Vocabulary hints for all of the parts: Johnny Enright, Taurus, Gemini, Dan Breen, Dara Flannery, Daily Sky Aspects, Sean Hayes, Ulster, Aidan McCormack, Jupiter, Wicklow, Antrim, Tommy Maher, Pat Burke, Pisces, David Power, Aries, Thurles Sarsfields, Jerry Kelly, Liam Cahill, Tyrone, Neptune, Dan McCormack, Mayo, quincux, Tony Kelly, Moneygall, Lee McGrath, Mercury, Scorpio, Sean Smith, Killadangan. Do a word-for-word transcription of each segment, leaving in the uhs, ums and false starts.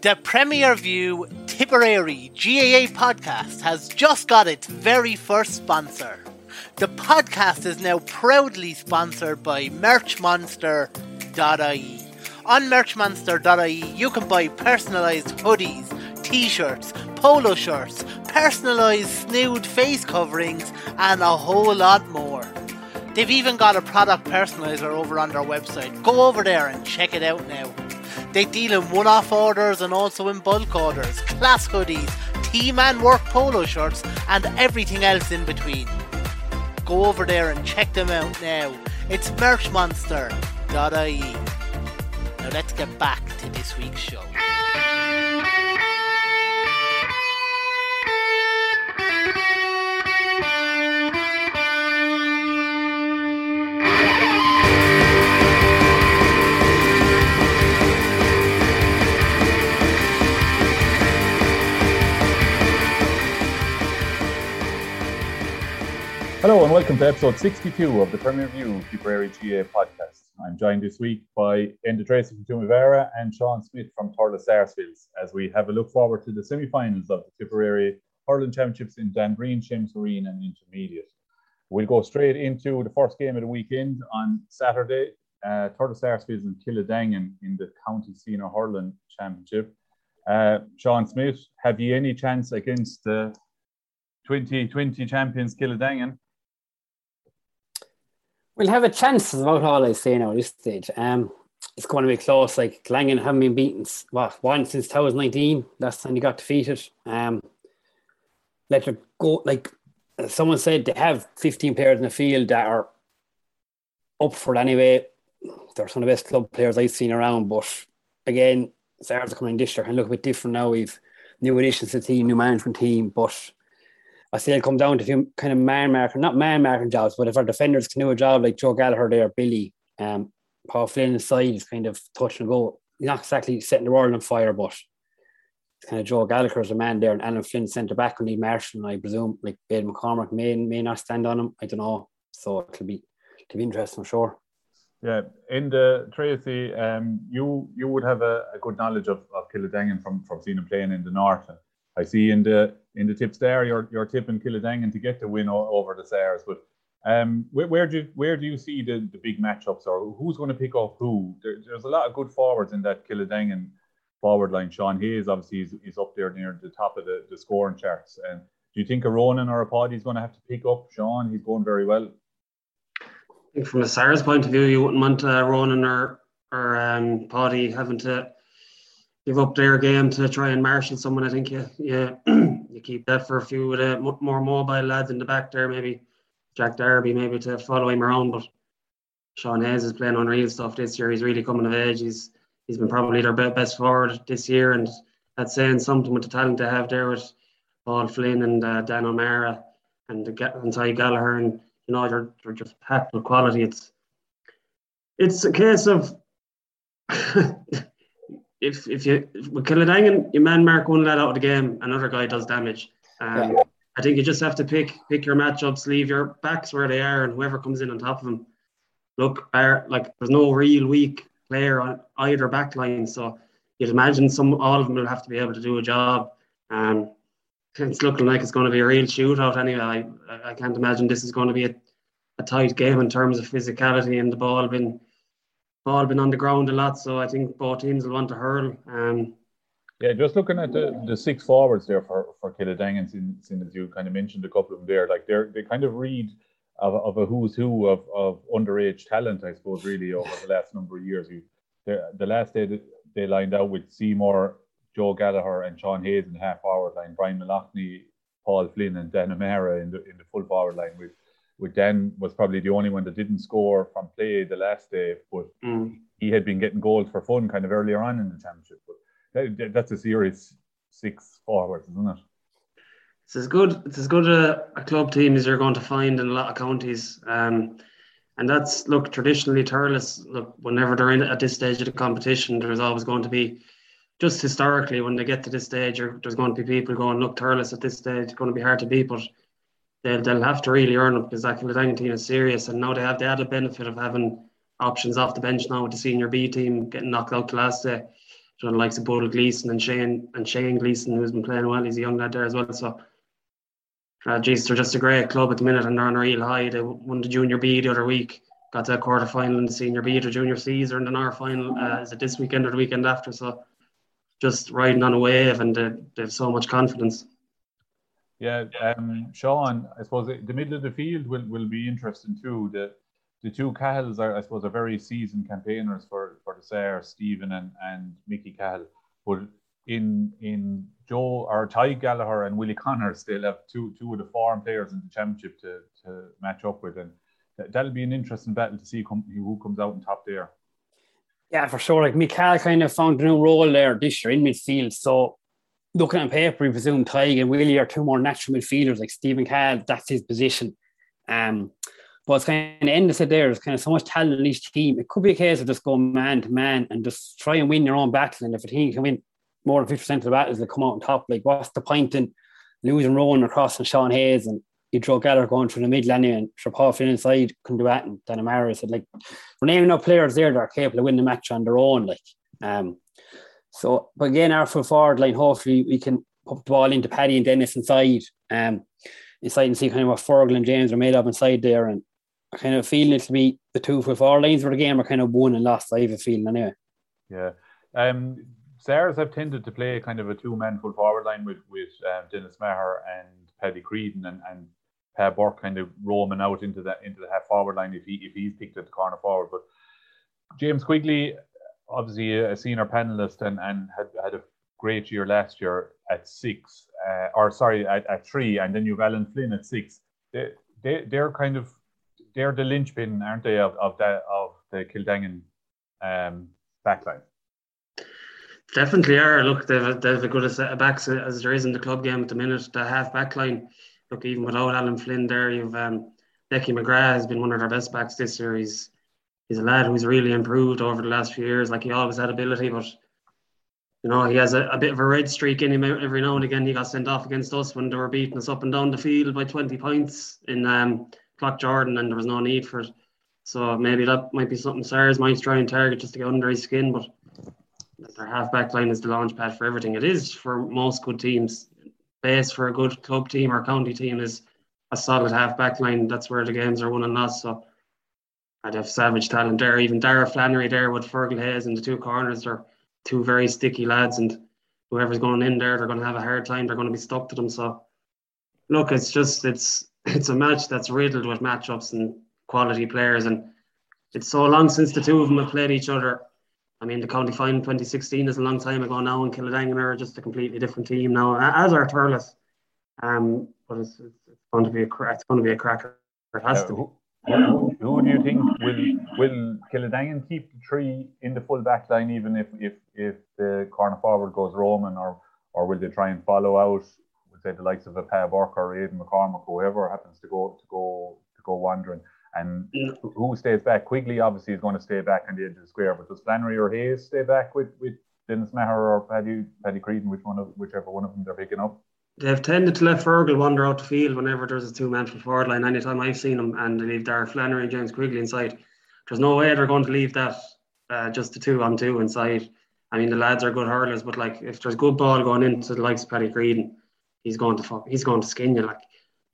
The Premier View Tipperary G A A podcast has just got its very first sponsor. The podcast is now proudly sponsored by merch monster dot I E. On merch monster dot I E, you can buy personalised hoodies, t-shirts, polo shirts, personalised snood face coverings, and a whole lot more. They've even got a product personaliser over on their website. Go over there and check it out now. They deal in one-off orders and also in bulk orders, class hoodies, team and work polo shirts, and everything else in between. Go over there and check them out now. It's merch monster dot I E. Now let's get back to this week's show. Hello and welcome to episode sixty-two of the Premier View Tipperary G A A podcast. I'm joined this week by Enda Tracy from Tumavera and Sean Smith from Thurles Sarsfields as we have a look forward to the semi-finals of the Tipperary Hurling Championships in Dan Breen, Seamus O'Riain and Intermediate. We'll go straight into the first game of the weekend on Saturday, uh, Thurles Sarsfields and Killadangan in the County Senior Hurling Championship. Uh, Sean Smith, have you any chance against the twenty twenty champions Killadangan? We'll have a chance is about all I say now at this stage. Um, it's going to be close. Like, Langan haven't been beaten what, once since twenty nineteen. Last time they got defeated. Um, let it go. Like someone said, they have fifteen players in the field that are up for it anyway. They're some of the best club players I've seen around. But again, Sars are coming this year and look a bit different now. We've new additions to the team, new management team, but I say it'll come down to a few kind of man marking, not man marking jobs, but if our defenders can do a job like Joe Gallagher there, Billy, um, Paul Flynn inside is kind of touch and go. Not exactly setting the world on fire, but it's kind of Joe Gallagher as a man there, and Alan Flynn centre back will need Marshall, and I presume like Ben McCormack may may not stand on him. I don't know, so it'll be it'll be interesting, I'm sure. Yeah, and uh, Tracy, um, you you would have a, a good knowledge of, of Killadangan from from seeing him playing in the north. I see in the in the tips there, you're you're tipping Killadangan to get the win o- over the Sars. But um, where, where do you, where do you see the, the big matchups, or who's going to pick up who? There, there's a lot of good forwards in that Killadangan forward line. Sean Hayes obviously is, is up there near the top of the, the scoring charts. And do you think a Ronan or a Poddy is going to have to pick up Sean? He's going very well. I think from a Sars point of view, you wouldn't want uh, Ronan or or um, Poddy having to give up their game to try and marshal someone. I think you yeah, you, you keep that for a few of the more mobile lads in the back there, maybe Jack Darby, maybe to follow him around. But Sean Hayes is playing unreal stuff this year. He's really coming of age. He's he's been probably their best forward this year, and that's saying something with the talent they have there with Paul Flynn and uh, Dan O'Mara and the and Ty Gallagher, and you know they're they're just packed with quality. It's it's a case of. If if you with Killadangan, you man mark one lad out of the game, another guy does damage. Um, yeah. I think you just have to pick pick your matchups, leave your backs where they are, and whoever comes in on top of them. Look, are, like there's no real weak player on either back line, so you'd imagine some all of them will have to be able to do a job. Um, it's looking like it's going to be a real shootout anyway. I, I can't imagine this is going to be a, a tight game in terms of physicality and the ball being. All been on the ground a lot, so I think both teams will want to hurl. Um, yeah, just looking at the, the six forwards there for, for Killadangan, since, since you kind of mentioned a couple of them there, like they're they kind of read of, of a who's who of, of underage talent, I suppose, really, over the last number of years. You, the last day that they lined out with Seymour, Joe Gallagher, and Sean Hayes in the half forward line, Brian Malachney, Paul Flynn, and Dan O'Mara in the, in the full forward line with with Dan was probably the only one that didn't score from play the last day, but mm. he had been getting goals for fun kind of earlier on in the championship. But that, that's a serious six forwards, isn't it? It's as good, it's as good a, a club team as you're going to find in a lot of counties. Um, and that's, look, traditionally Thurles, look, whenever they're in at this stage of the competition, there's always going to be, just historically, when they get to this stage, there's going to be people going, look, Thurles at this stage, it's going to be hard to beat, but they'll, they'll have to really earn it because that Killadangan team is serious. And now they have the added benefit of having options off the bench now with the senior B team getting knocked out the last day. So the likes of Bodil Gleeson and Shane, and Shane Gleeson, who's been playing well, he's a young lad there as well, so... Uh, geez, they're just a great club at the minute and they're on a real high. They won the Junior B the other week, got to a quarter final in the Senior B. The Junior C's are in the North final. Uh, is it this weekend or the weekend after? So just riding on a wave and they, they have so much confidence. Yeah, um, Sean, I suppose the middle of the field will, will be interesting too. The the two Cahills are, I suppose, are very seasoned campaigners for, for the Sair, Stephen and, and Mickey Cahill. But in in Joe or Ty Gallagher and Willie Connors, they'll have two two of the foreign players in the championship to, to match up with, and that, that'll be an interesting battle to see come, who comes out on top there. Yeah, for sure. Like Michael kind of found a new role there this year in midfield. So looking on paper, we presume Ty and Willie are two more natural midfielders. Like Stephen Cahill, that's his position. Um, but it's kind of endless there. There's kind of so much talent in each team. It could be a case of just going man to man and just try and win your own battles. And if a team can win more than fifty percent of the battles, they come out on top. Like, what's the point in losing Rowan across and Sean Hayes and you draw Gallagher going through the middle anyway and Sir Paul Flynn inside couldn't do that, and Dan O'Mara said, like, we're naming up players there that are capable of winning the match on their own. Like, um, so, but again, our full forward line, hopefully we can pump the ball into Paddy and Dennis inside, um, inside and see kind of what Fergal and James are made of inside there, and I kind of feeling it to be the two full forward lines for the game are kind of won and lost, I have a feeling anyway. Yeah. Um, Sair's have tended to play kind of a two-man full forward line with with uh, Dennis Maher and Paddy Creedon and and Pat Burke kind of roaming out into that into the half forward line if he if he's picked at the corner forward. But James Quigley, obviously a senior panelist and and had, had a great year last year at six, uh, or sorry at, at three, and then you've Alan Flynn at six. They they they're kind of they're the linchpin, aren't they, of of that of the Killadangan um, backline. Definitely are. Look, they've they've a good set of backs as there is in the club game at the minute. The half back line, look, even without Alan Flynn there, you've um, Decky McGrath has been one of their best backs this year. He's he's a lad who's really improved over the last few years. Like, he always had ability, but you know, he has a, a bit of a red streak in him every now and again. He got sent off against us when they were beating us up and down the field by twenty points in um, Clock Jordan, and there was no need for it. So maybe that might be something Sair's might try and target just to get under his skin, but. Their half-back line is the launch pad for everything. It is for most good teams. Base for a good club team or county team is a solid half-back line. That's where the games are won and lost. So I'd have savage talent there. Even Dara Flannery there with Fergal Hayes in the two corners. They're two very sticky lads, and whoever's going in there, they're going to have a hard time. They're going to be stuck to them. So look, it's just it's it's a match that's riddled with matchups and quality players, and it's so long since the two of them have played each other. I mean, the county final twenty sixteen is a long time ago now, and Killadangan are just a completely different team now, as are Thurles. Um, but it's, it's going to be a crack. It's going to be a cracker. It has uh, to. Be. Who, who do you think will will Killadangan keep the three in the full back line, even if if if the corner forward goes Roman, or or will they try and follow out? Would say the likes of a Pat Burke or Aidan McCormack, whoever happens to go to go to go wandering. And who stays back? Quigley obviously is going to stay back on the edge of the square, but does Flannery or Hayes stay back with, with Dennis Maher or Paddy Paddy Creedon, which one of whichever one of them they're picking up? They've tended to let Fergal wander out the field whenever there's a two-man full forward line. Anytime I've seen them, and they leave Dara Flannery and James Quigley inside. There's no way they're going to leave that uh, just the two on two inside. I mean, the lads are good hurlers, but like if there's good ball going into the likes of Paddy Creedon, he's going to fuck, he's going to skin you. Like,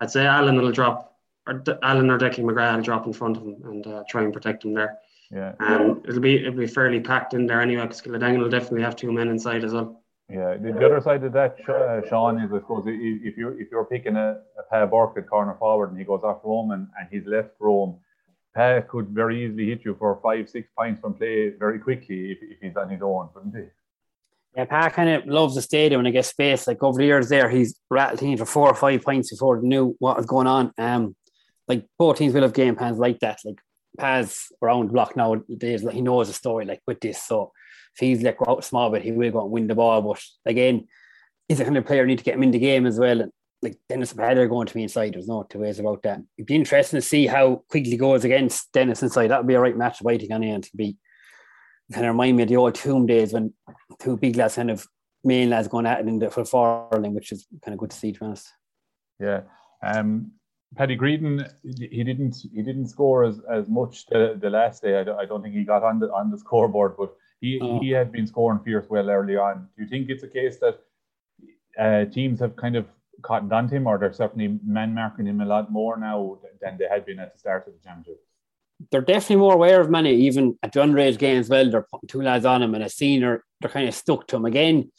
I'd say Alan will drop. Or De- Alan or Decky McGrath will drop in front of him and uh, try and protect him there. Yeah, um, it'll be it'll be fairly packed in there anyway, because Killadangan will definitely have two men inside as well. Yeah, the, the other side of that, uh, Sean, is I suppose if you if you're picking a, a Pat Burke at corner forward and he goes off Rome and, and he's left Rome, Pat could very easily hit you for five six points from play very quickly if, if he's on his own, wouldn't he? Yeah, Pat kind of loves the stadium and I guess space. Like over the years there, he's rattled teams for four or five points before they knew what was going on. Um. like both teams will have game plans like that. Like Paz around the block now, he knows the story like with this. So if he's like out small bit, he will go and win the ball. But again, he's a kind of player who need to get him in the game as well. And like Dennis and Paddy are going to be inside. There's no two ways about that. It'd be interesting to see how quickly goes against Dennis inside. That would be a right match waiting on the end. It'd be kind of remind me of the old Tomb days when two big lads kind of main lads going at it in the full forwarding, which is kind of good to see, to be honest. Yeah. Um, Paddy Creedon, he didn't he didn't score as, as much the, the last day. I don't, I don't think he got on the on the scoreboard, but he, oh. he had been scoring fierce well early on. Do you think it's a case that uh, teams have kind of cottoned on to him, or they're certainly man-marking him a lot more now than they had been at the start of the championship? They're definitely more aware of money, even at the underage game as well. They're putting two lads on him and a senior, they're kind of stuck to him. Again,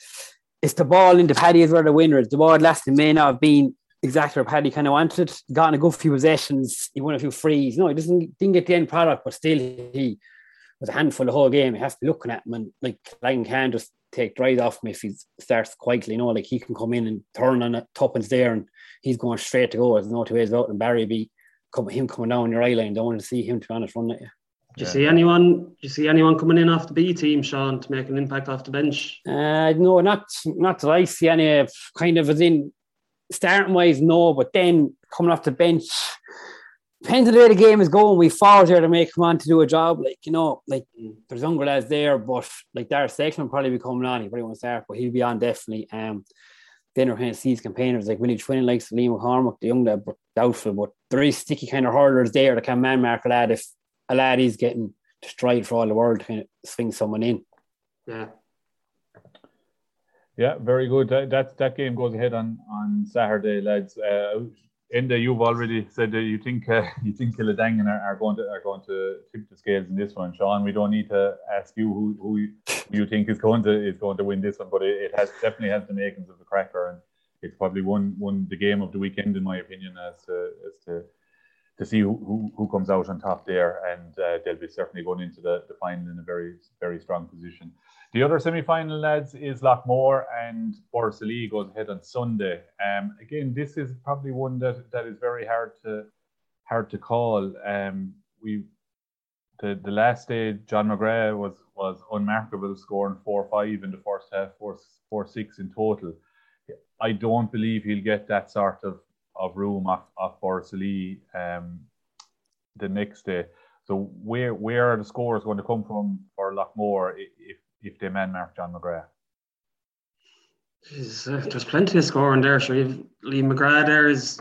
it's the ball into Paddy is where the winner is. The ball last may not have been exactly where Paddy kind of wanted. He got in a good few possessions, he won a few frees. No, he doesn't didn't get the end product, but still he was a handful the whole game. You have to be looking at him, and like Lang can just take drives off him if he starts quietly, you know, like he can come in and turn on a tuppence there and he's going straight to go. There's no two ways out, and Barry be him coming down your eye line. Don't want to see him, to be honest, run at you. Do you yeah. see anyone? Do you see anyone coming in off the B team, Sean, to make an impact off the bench? Uh, no, not not that I see any. Kind of as in starting wise, no. But then coming off the bench, depends on the way the game is going. We forward there to make him on to do a job. Like you know, like there's younger lads there, but like Darragh Sexton will probably be coming on. He probably won't start, but he'll be on definitely. Um, then we're going to see his campaigners like Willie Twinning, likes Lee McCormack, the young lad, but doubtful. But there is sticky kind of hurdlers there that can man mark a lad if a lad is getting destroyed for all the world to kind of swing someone in. Yeah. Yeah, very good. That that, that game goes ahead on, on Saturday, lads. Uh, Enda, you've already said that you think uh, you think Killadangan are, are going to are going to tip the scales in this one, Sean. We don't need to ask you who who you, who you think is going to is going to win this one, but it, it has definitely has the makings of the cracker, and it's probably won won the game of the weekend in my opinion, as to as to to see who who, who comes out on top there, and uh, they'll be certainly going into the, the final in a very very strong position. The other semi-final, lads, is Loughmore and Borris-Ileigh goes ahead on Sunday. Um, again, this is probably one that, that is very hard to hard to call. Um, we the the last day, John McGrath was was unmarkable, scoring four five in the first half, four four six in total. I don't believe he'll get that sort of, of room off off Borris-Ileigh um, the next day. So where where are the scores going to come from for Loughmore if if they man mark John McGrath? There's, uh, there's plenty of scoring there. Sure, Lee McGrath there is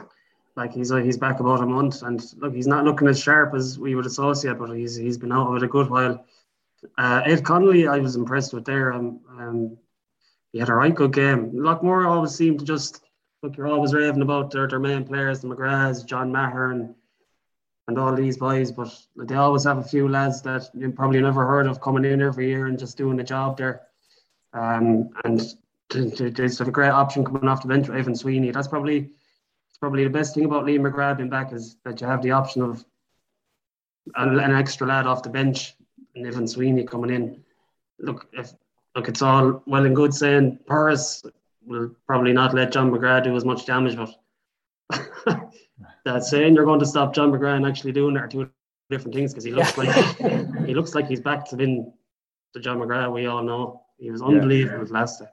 like he's uh, he's back about a month, and look, he's not looking as sharp as we would associate, but he's he's been out of it a good while. Uh, Ed Connolly, I was impressed with there. Um, um, he had a right good game. Loughmore always seemed to just look. You're always raving about their their main players, the McGraths, John Maher, and and all these boys, but they always have a few lads that you probably never heard of coming in every year and just doing the job there. Um, and there's a great option coming off the bench, Evan Sweeney. That's probably it's probably the best thing about Liam McGrath being back, is that you have the option of an, an extra lad off the bench and Evan Sweeney coming in. Look, if, look, it's all well and good saying Paris will probably not let John McGrath do as much damage, but... That saying you're going to stop John McGrath actually doing are two different things, because he looks yeah. like he looks like he's back to being the John McGrath we all know. He was unbelievable yeah. last time.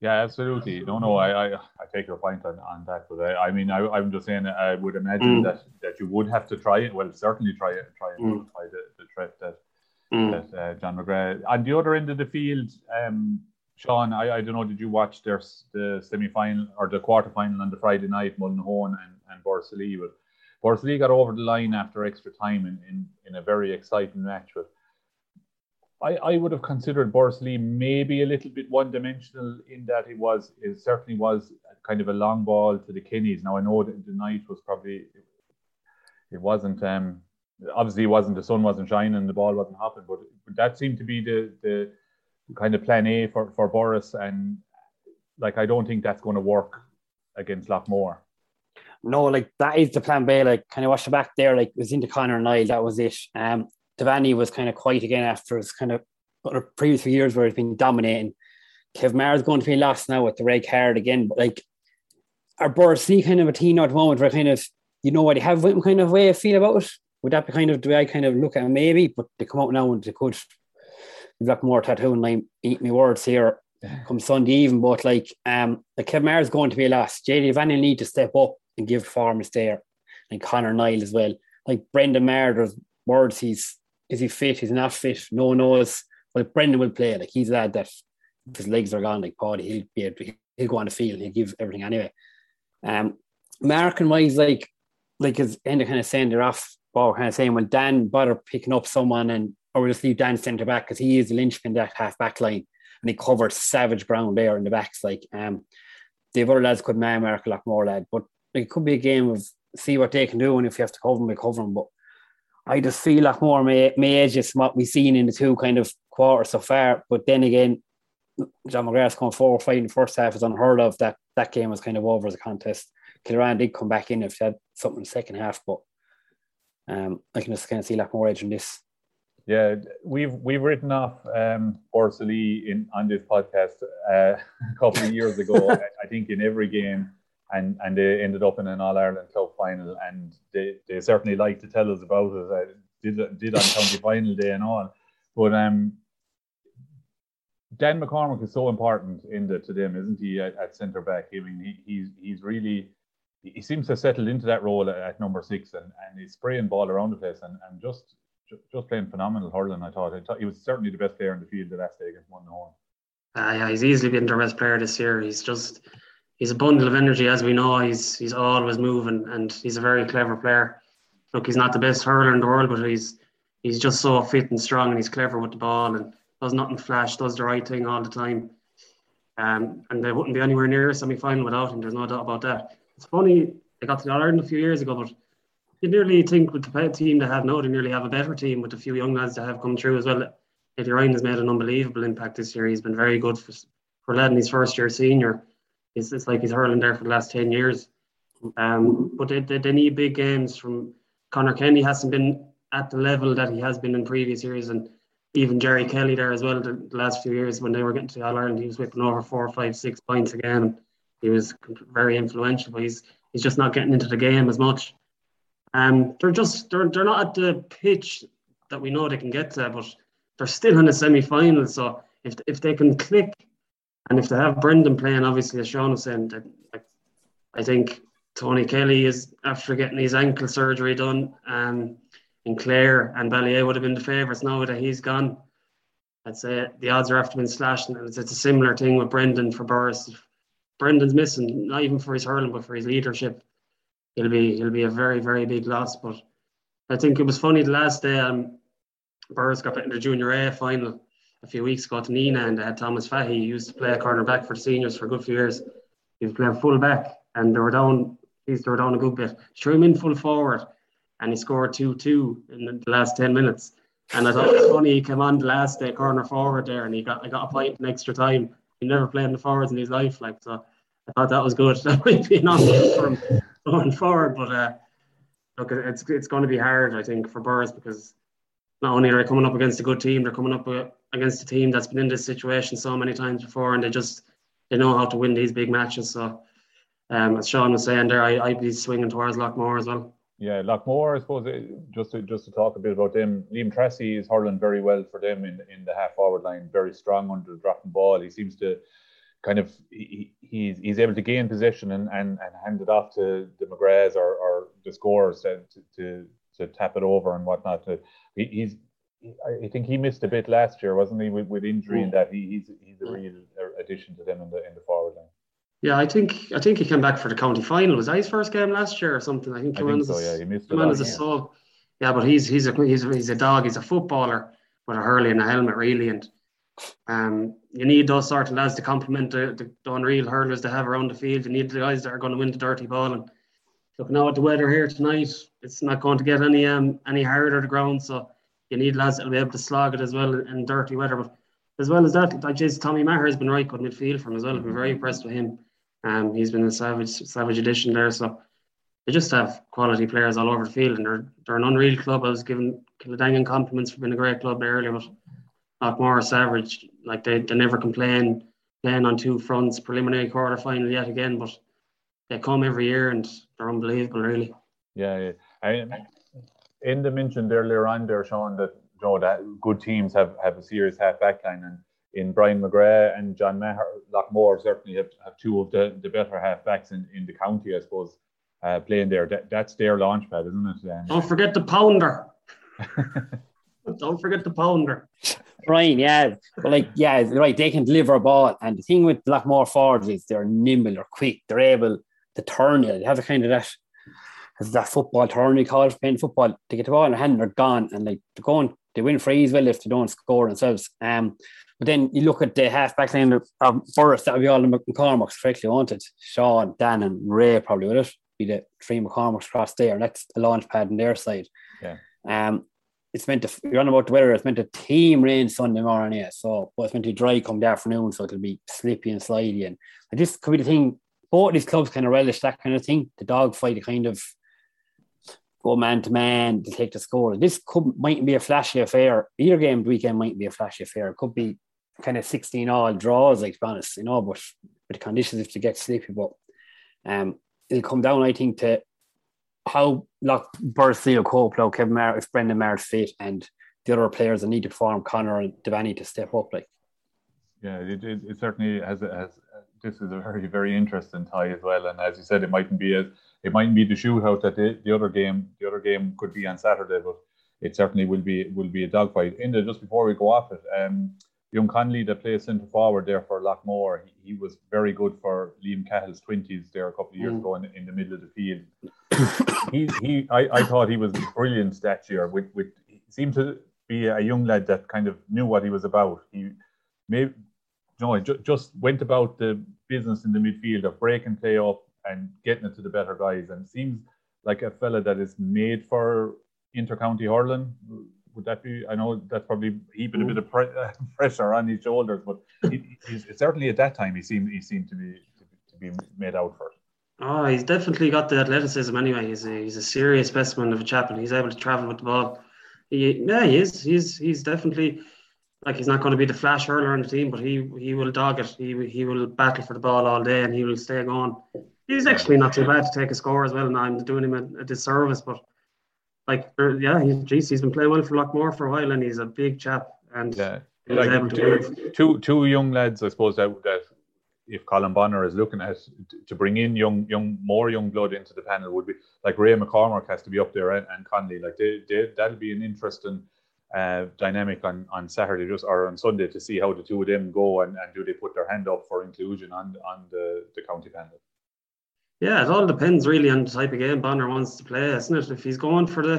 Yeah, absolutely. No, no, I, I, I take your point on, on that, but I, I mean, I, I'm just saying, I would imagine mm. that, that you would have to try it. Well, certainly try it, try and mm. try the, the threat that mm. that uh, John McGrath. On the other end of the field, um, Sean, I, I don't know, did you watch their the semi-final or the quarter-final on the Friday night, Mullinhone and and Borris-Ileigh, but Borris-Ileigh got over the line after extra time in, in, in a very exciting match. But I, I would have considered Borris-Ileigh maybe a little bit one-dimensional in that it was it certainly was kind of a long ball to the Kennys. Now I know that the night was probably it wasn't um obviously it wasn't the sun wasn't shining, the ball wasn't hopping, but that seemed to be the the kind of plan A for for Boris, and like I don't think that's going to work against Loughmore. No, like that is the plan B. Like, kind of watch the back there. Like, it was into Connor Nile. That was it. Um, Devaney was kind of quiet again after his kind of previous few years where he's been dominating. Kev Maher's going to be lost now with the red card again. But like, our Borris kind of a team at the moment where kind of you know, I'd have some kind of way of feel about it. Would that be kind of the way I kind of look at it? Maybe, but they come out now and they could. Loughmore tattoo and I eat my words here come Sunday evening, but like, um, like Kevin Maher is going to be a loss. J D Vanning need to step up and give performance there, and Connor Nile as well. Like Brendan Maher, there's words, he's is he fit? He's not fit. No one knows. But Brendan will play. Like he's a lad that if his legs are gone, like Paddy, he'll be able, he'll go on the field and he'll give everything anyway. Um, Marking wise, like like as Enda kind of saying they're off, Bob kind of saying, well, Dan bother picking up someone and or we'll just leave Dan centre back because he is the linchpin that half back line and he covers savage ground there in the backs. Like um, the other lads could man Mark a lot more, lad, but like, it could be a game of see what they can do and if you have to cover them, we cover them. But I just feel like more my, my ages from what we've seen in the two kind of quarters so far. But then again, John McGrath's going four or five in the first half is unheard of. That that game was kind of over as a contest. Killadangan did come back in if they had something in the second half, but um, I can just kind of see like more edge in this. Yeah, we've we've written off um, Borris-Ileigh in on this podcast uh, a couple of years ago. I think in every game. And and they ended up in an All-Ireland Club final, and they, they certainly like to tell us about it. I did did on county final day and all, but um, Dan McCormack is so important in the to them, isn't he? At, at centre back, I mean, he, he's he's really he seems to have settled into that role at, at number six, and, and he's spraying ball around the place and, and just just playing phenomenal hurling. I thought I thought he was certainly the best player in the field the last day against Munster. Ah, uh, yeah, he's easily been their best player this year. He's just. He's a bundle of energy, as we know. He's he's always moving, and he's a very clever player. Look, he's not the best hurler in the world, but he's he's just so fit and strong, and he's clever with the ball, and does nothing flash, does the right thing all the time. Um, and they wouldn't be anywhere near a semi-final without him. There's no doubt about that. It's funny, they got to the All-Ireland a few years ago, but you nearly think with the team they have now, they nearly have a better team with the few young lads that have come through as well. Eddie Ryan has made an unbelievable impact this year. He's been very good for for lad in his first year senior. It's, it's like he's hurling there for the last ten years. Um, but they, they, they need big games from Clonakenny. Hasn't been at the level that he has been in previous years. And even Jerry Kelly there as well, the, the last few years when they were getting to the All-Ireland, he was whipping over four, five, six points again. He was very influential, but he's, he's just not getting into the game as much. Um, they're just they're, they're not at the pitch that we know they can get to, but they're still in a semi-final. So if if they can click, and if they have Brendan playing, obviously, as Sean was saying, I think Tony Kelly is, after getting his ankle surgery done, um, and Clare and Balliet would have been the favourites now that he's gone. I'd say the odds are after been slashed, and it's, it's a similar thing with Brendan for Borris. If Brendan's missing, not even for his hurling, but for his leadership. It'll be it'll be a very, very big loss. But I think it was funny the last day, um, Borris got in the Junior A final a few weeks ago to Nina, and they had Thomas Fahey. He used to play a cornerback for seniors for a good few years. He was playing full back, and they were down, they were down a good bit. Threw him in full forward, and he scored two two in the last ten minutes. And I thought it was funny, he came on the last day corner forward there, and he got I got a point in extra time. He never played in the forwards in his life, like, so I thought that was good. That might be an option for him going forward, but uh, look, it's it's going to be hard, I think, for Borris, because not only are they coming up against a good team, they're coming up with against a team that's been in this situation so many times before, and they just they know how to win these big matches. So um, as Sean was saying there, I, I'd be swinging towards Loughmore as well. Yeah, Loughmore, I suppose, just to, just to talk a bit about them, Liam Tracy is hurling very well for them in, in the half-forward line, very strong under the dropping ball. He seems to kind of, he, he's he's able to gain possession and, and, and hand it off to the McGraths or, or the scorers to, to, to tap it over and whatnot. He, he's I think he missed a bit last year, wasn't he, with, with injury and that. He, he's he's a real addition to them in the in the forward line. Yeah, I think I think he came back for the county final. Was that his first game last year or something? I think he I went think as so, a, yeah. He missed went as a sub. Yeah, but he's he's a he's he's a dog. He's a footballer with a hurley and a helmet, really. And um, you need those sort of lads to complement the, the, the unreal hurlers they have around the field. You need the guys that are going to win the dirty ball. And look, now at the weather here tonight, it's not going to get any um any harder to ground. So you need lads that'll be able to slog it as well in dirty weather. But as well as that, I just Tommy Maher has been right good midfield for him as well. I've been very impressed with him. Um, he's been a savage, savage addition there. So they just have quality players all over the field, and they're they're an unreal club. I was giving Killadangan compliments for being a great club there earlier, but not more savage. Like they, they never complain, playing on two fronts, preliminary quarter final yet again, but they come every year and they're unbelievable really. Yeah, yeah. I, Enda mentioned earlier on there, Sean, that you know, that good teams have, have a serious half back line, and in Brian McGrath and John Maher, Loughmore certainly have, have two of the, the better half backs in, in the county, I suppose, uh, playing there. That, that's their launch pad, isn't it? Um, Don't forget the pounder. Don't forget the pounder. Brian, yeah. But like, yeah, right, they can deliver a ball. And the thing with Loughmore forwards is they're nimble, they're quick, they're able to turn it. They have a kind of that that football turn they call it for playing football. They get the ball in their hand and they're gone. And like they're going, they win frees well if they don't score themselves. Um but then you look at the half back line of um, Borris, that would be all the McCormacks correctly wanted. Sean, Dan and Ray probably would it be the three McCormacks across there, and that's the launch pad on their side. Yeah. Um It's meant to, you're on about the weather, it's meant to team rain Sunday morning, yeah. So, but it's meant to dry come the afternoon, so it'll be slippy and slidey. And, and this could be the thing, both these clubs kind of relish that kind of thing. The dog fight, the kind of go man to man to take the score. This could mightn't be a flashy affair. Either game the weekend mightn't be a flashy affair. It could be kind of sixteen all draws, like to be honest, you know, but with the conditions if they get sleepy. But um, it'll come down, I think, to how like Borris-Ileigh, Copeland, Kevin Maher, if Brendan Maher's fit and the other players that need to perform, Connor and Devaney, to step up. Like, yeah, it, it, it certainly has, has. This is a very, very interesting tie as well. And as you said, it mightn't be as it mightn't be the shootout that the, the other game, the other game could be on Saturday, but it certainly will be will be a dogfight. Enda, just before we go off it, um, young Conley that plays centre forward there for Loughmore, he, he was very good for Liam Cahill's twenties there a couple of years mm. ago in, in the middle of the field. he, he, I, I thought he was brilliant that year. With, with, he seemed to be a young lad that kind of knew what he was about. He maybe, no, ju- just went about the business in the midfield of breaking play up and getting it to the better guys. And seems like a fella that is made for inter-county hurling. Would that be? I know that's probably heaping mm. a bit of pre- uh, pressure on his shoulders, but it, he's, certainly at that time he seemed he seemed to be to be made out for it. Oh, he's definitely got the athleticism anyway. He's a, he's a serious specimen of a chap, and he's able to travel with the ball. He, yeah, he is. He's he's definitely, like, he's not going to be the flash hurler on the team, but he he will dog it. He he will battle for the ball all day, and he will stay going. He's actually not too bad to take a score as well, and I'm doing him a, a disservice. But, like, yeah, he's, geez, he's been playing well for Loughmore for a while, and he's a big chap. And yeah, like, able to two, two, two young lads, I suppose, that that... if Colin Bonner is looking at to bring in young, young, more young blood into the panel, would be like Ray McCormack has to be up there, and, and Conley. Like they, they, that'll be an interesting uh, dynamic on, on Saturday, just or on Sunday, to see how the two of them go, and, and do they put their hand up for inclusion on on the, the county panel. Yeah, it all depends really on the type of game Bonner wants to play, isn't it? If he's going for the,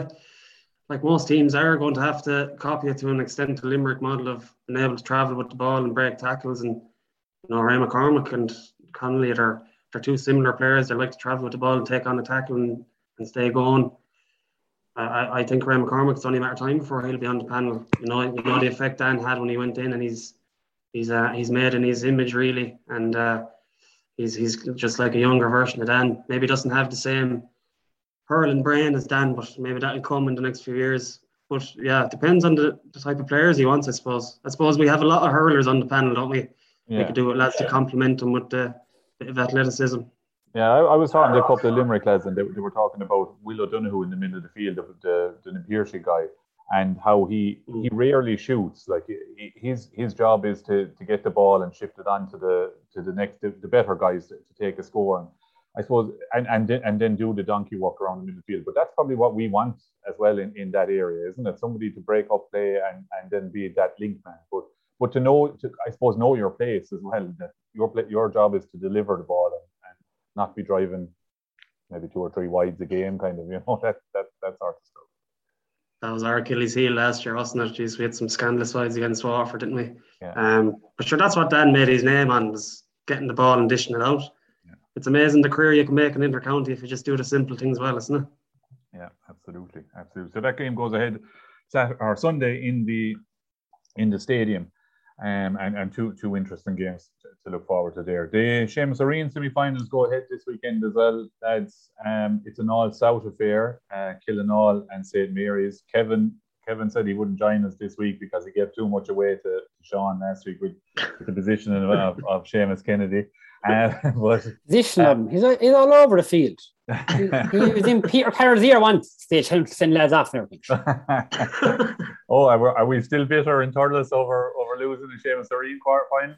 like most teams are going to have to copy it to an extent, the Limerick model of being able to travel with the ball and break tackles. And you know, Ray McCormack and Conley, they're, they're two similar players. They like to travel with the ball and take on the tackle and, and stay going. I, I think Ray McCormack's only a matter of time before he'll be on the panel. You know, you know the effect Dan had when he went in, and he's he's uh, he's made in his image really, and uh, he's he's just like a younger version of Dan. Maybe doesn't have the same hurling brain as Dan, but maybe that'll come in the next few years. But yeah, it depends on the, the type of players he wants, I suppose. I suppose we have a lot of hurlers on the panel, don't we? Yeah. We could do it, lads, to compliment them with the bit of athleticism. Yeah, I, I was talking to a couple of Limerick lads, and they, they were talking about Will O'Donoghue in the middle of the field, the the, the Pearson guy, and how he he rarely shoots. Like he, his his job is to, to get the ball and shift it on to the to the next the, the better guys to, to take a score. And I suppose and and then, and then do the donkey walk around the middle field. But that's probably what we want as well in, in that area, isn't it? Somebody to break up play and, and then be that link man. But But to know, to, I suppose, know your place as well. That your your job is to deliver the ball and, and not be driving maybe two or three wides a game, kind of. You know, that that that's our stuff. That was our Achilles heel last year, wasn't it? Jeez, we had some scandalous wides against Waterford, didn't we? Yeah. Um, but sure, that's what Dan made his name on, was getting the ball and dishing it out. Yeah. It's amazing the career you can make in inter-county if you just do the simple things well, isn't it? Yeah, absolutely, absolutely. So that game goes ahead Saturday or Sunday in the in the stadium. Um, and, and two two interesting games to, to look forward to there. The Seamus O'Riain semi-finals go ahead this weekend as well, lads. Um, it's an all-South affair, uh, Killenaule and Saint Mary's. Kevin Kevin said he wouldn't join us this week because he gave too much away to, to Sean last week with, with the position of, of Seamus Kennedy. Uh, but, Position uh, him. He's, he's all over the field. He, he was in Peter Carroll's ear once, stage helping send lads off and everything. Oh, are, are we still bitter in Thurles over, over losing the Seamus O'Riain quarter final?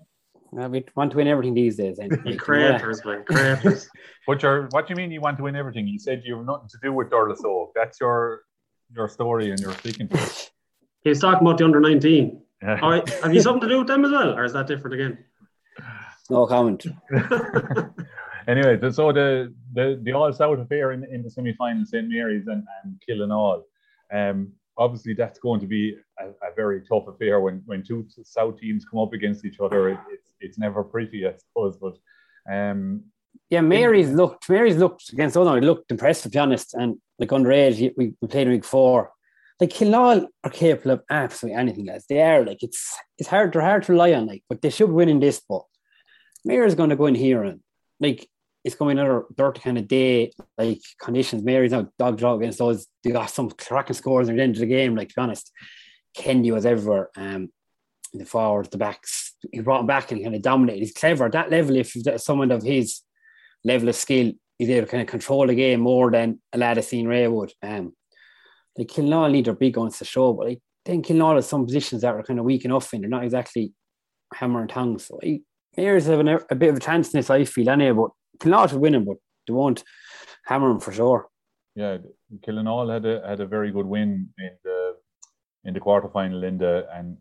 Uh, we want to win everything these days. Creators, man, creators. What do you mean you want to win everything? You said you have nothing to do with Thurles Oak. That's your your story and you're speaking to it. He's talking about the under nineteen. Yeah. All right. Have you something to do with them as well? Or is that different again? No comment. Anyway, so the, the, the all-south affair in, in the semi-final, Saint Mary's and, and Killenaule. Um, obviously, that's going to be a, a very tough affair when, when two south teams come up against each other. It, it's it's never pretty, I suppose. But um, yeah, Mary's in, looked Mary's looked against Ulster. It looked impressive, to be honest. And like underage, we, we played in week four. Like Killenaule are capable of absolutely anything, guys. They are like it's it's hard they're hard to rely on, like, but they should win in this. But Mary's going to go in here and like it's going to be another dirty kind of day, like conditions. Mary's now dog draw against those. They got some cracking scores at the end of the game. Like, to be honest, Kennedy was everywhere. Um, the forwards, the backs, he brought him back and he kind of dominated. He's clever at that level. If someone of his level of skill, he's able to kind of control the game more than a lad of seen Ray would. Um, like Killenaule need their big guns to show, but like then Killenaule has some positions that are kind of weak enough and they're not exactly hammer and tongue. So he, Mary's having a, a bit of a chance in this, I feel, anyway. But Killenaule will win him, but they won't hammer him for sure. Yeah, Killenaule had a had a very good win in the in the quarterfinal, Linda, and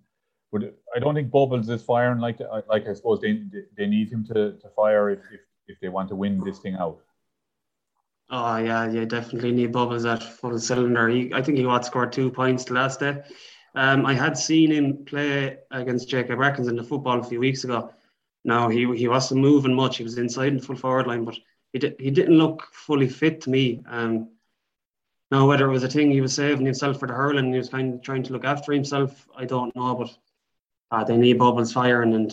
would, I don't think Bubbles is firing like the, like I suppose they they need him to, to fire if, if if they want to win this thing out. Oh yeah, yeah, definitely need Bubbles at full cylinder. He, I think he what scored two points the last day. Um, I had seen him play against Jacob Atkins in the football a few weeks ago. No, he he wasn't moving much. He was inside in full forward line, but he di- he didn't look fully fit to me. Um, now whether it was a thing he was saving himself for the hurling, and he was kind of trying to look after himself, I don't know. But uh, they need Bubbles firing, and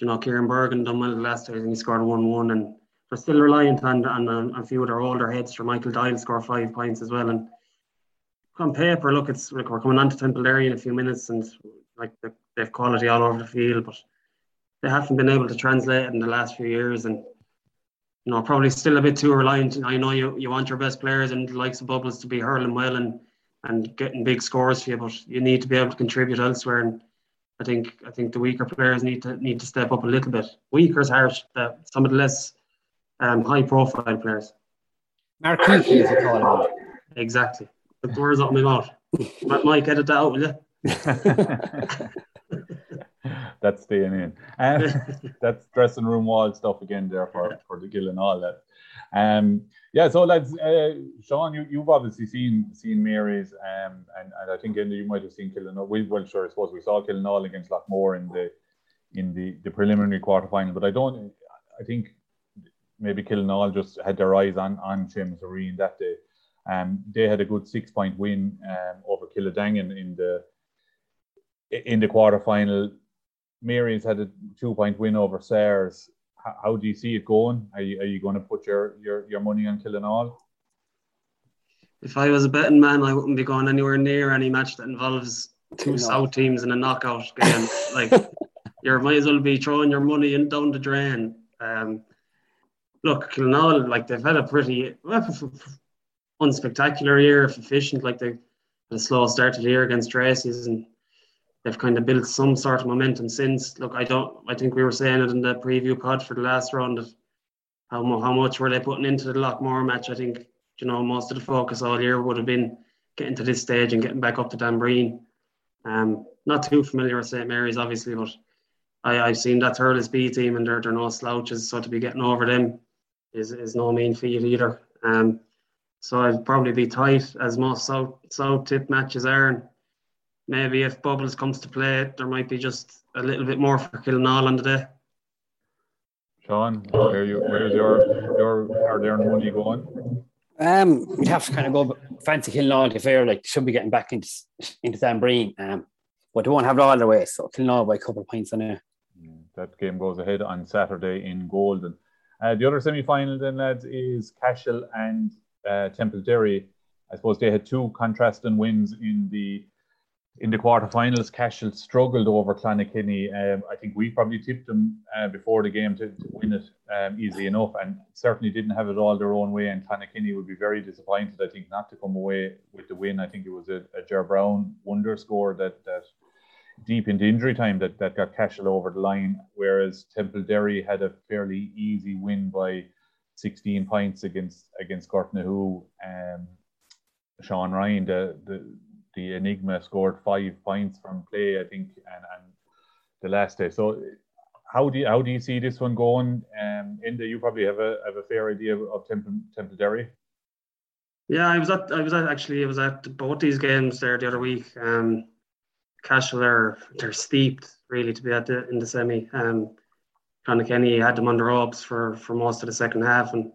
you know Kieran Bergen done well the last day. I think he scored one one, and they're still reliant on on, on a few of their older heads. For Michael Dyle scored five points as well, and on paper, look, it's like we're coming on to Templederry in a few minutes, and like they've quality all over the field, but they haven't been able to translate it in the last few years, and you know probably still a bit too reliant. I know you, you want your best players and the likes of Bubbles to be hurling well and, and getting big scores for you, but you need to be able to contribute elsewhere. And I think I think the weaker players need to need to step up a little bit. Weaker is harsh. Uh, some of the less um, high profile players. Marquee, as you call it. Exactly. The door's out of my mouth. Mike, edit that out, will you? That's staying in. Um, that's dressing room wall stuff again there for, for the Gill and all that. Um, yeah, so lads, uh, Sean, you, you've obviously seen seen Mary's, um, and, and I think Enda, you might have seen Killenaule. We well, sure, I suppose we saw Killenaule against Loughmore in the in the, the preliminary quarterfinal, but I don't. I think maybe Killenaule just had their eyes on on Seamus O'Riain that day. Um, they had a good six point win um, over Killadangan in the in the quarterfinal. Mary's had a two-point win over Sars. How, how do you see it going? Are you, are you going to put your, your, your money on Killenaule? If I was a betting man, I wouldn't be going anywhere near any match that involves two South teams in a knockout game. Like, you might as well be throwing your money in, down the drain. Um, look, Killenaule, like, they've had a pretty unspectacular year, if efficient. Like, they had a slow start to the year against Tracy's, and they've kind of built some sort of momentum since. Look, I don't. I think we were saying it in the preview pod for the last round of how how much were they putting into the Loughmore match. I think you know most of the focus all year would have been getting to this stage and getting back up to Dan Breen. Um, not too familiar with Saint Mary's, obviously, but I, I've seen that Thurles B team and they're, they're no slouches. So to be getting over them is is no mean feat either. Um, so I'd probably be tight as most South South tip matches are. And maybe if Bubbles comes to play, there might be just a little bit more for Killenaule on the day. Sean, where you, where's your, your are there and money going? Um, we'd have to kind of go fancy Killenaule. If they're like, should be getting back into into Dan Breen, um, but they won't have it all their way. So Killenaule by a couple of points on there. Yeah, that game goes ahead on Saturday in Golden. Uh, the other semi-final then, lads, is Cashel and uh, Templederry. I suppose they had two contrasting wins in the In the quarterfinals, Cashel struggled over Clonakenny. Um, I think we probably tipped them uh, before the game to, to win it um, easily enough, and certainly didn't have it all their own way. And Clonakenny would be very disappointed, I think, not to come away with the win. I think it was a, a Ger Brown wonder score that, that deep into injury time that, that got Cashel over the line, whereas Templederry had a fairly easy win by sixteen points against against Gortnahoe. Um, Sean Ryan, the, the the Enigma, scored five points from play, I think, and, and the last day. So how do you, how do you see this one going? Um, Enda, you probably have a have a fair idea of Temple, Templederry. Yeah, I was at I was at, actually I was at both these games there the other week. Um, Cashel are they're steeped really to be at the in the semi. Um, Clonakenny had them on the ropes for for most of the second half, and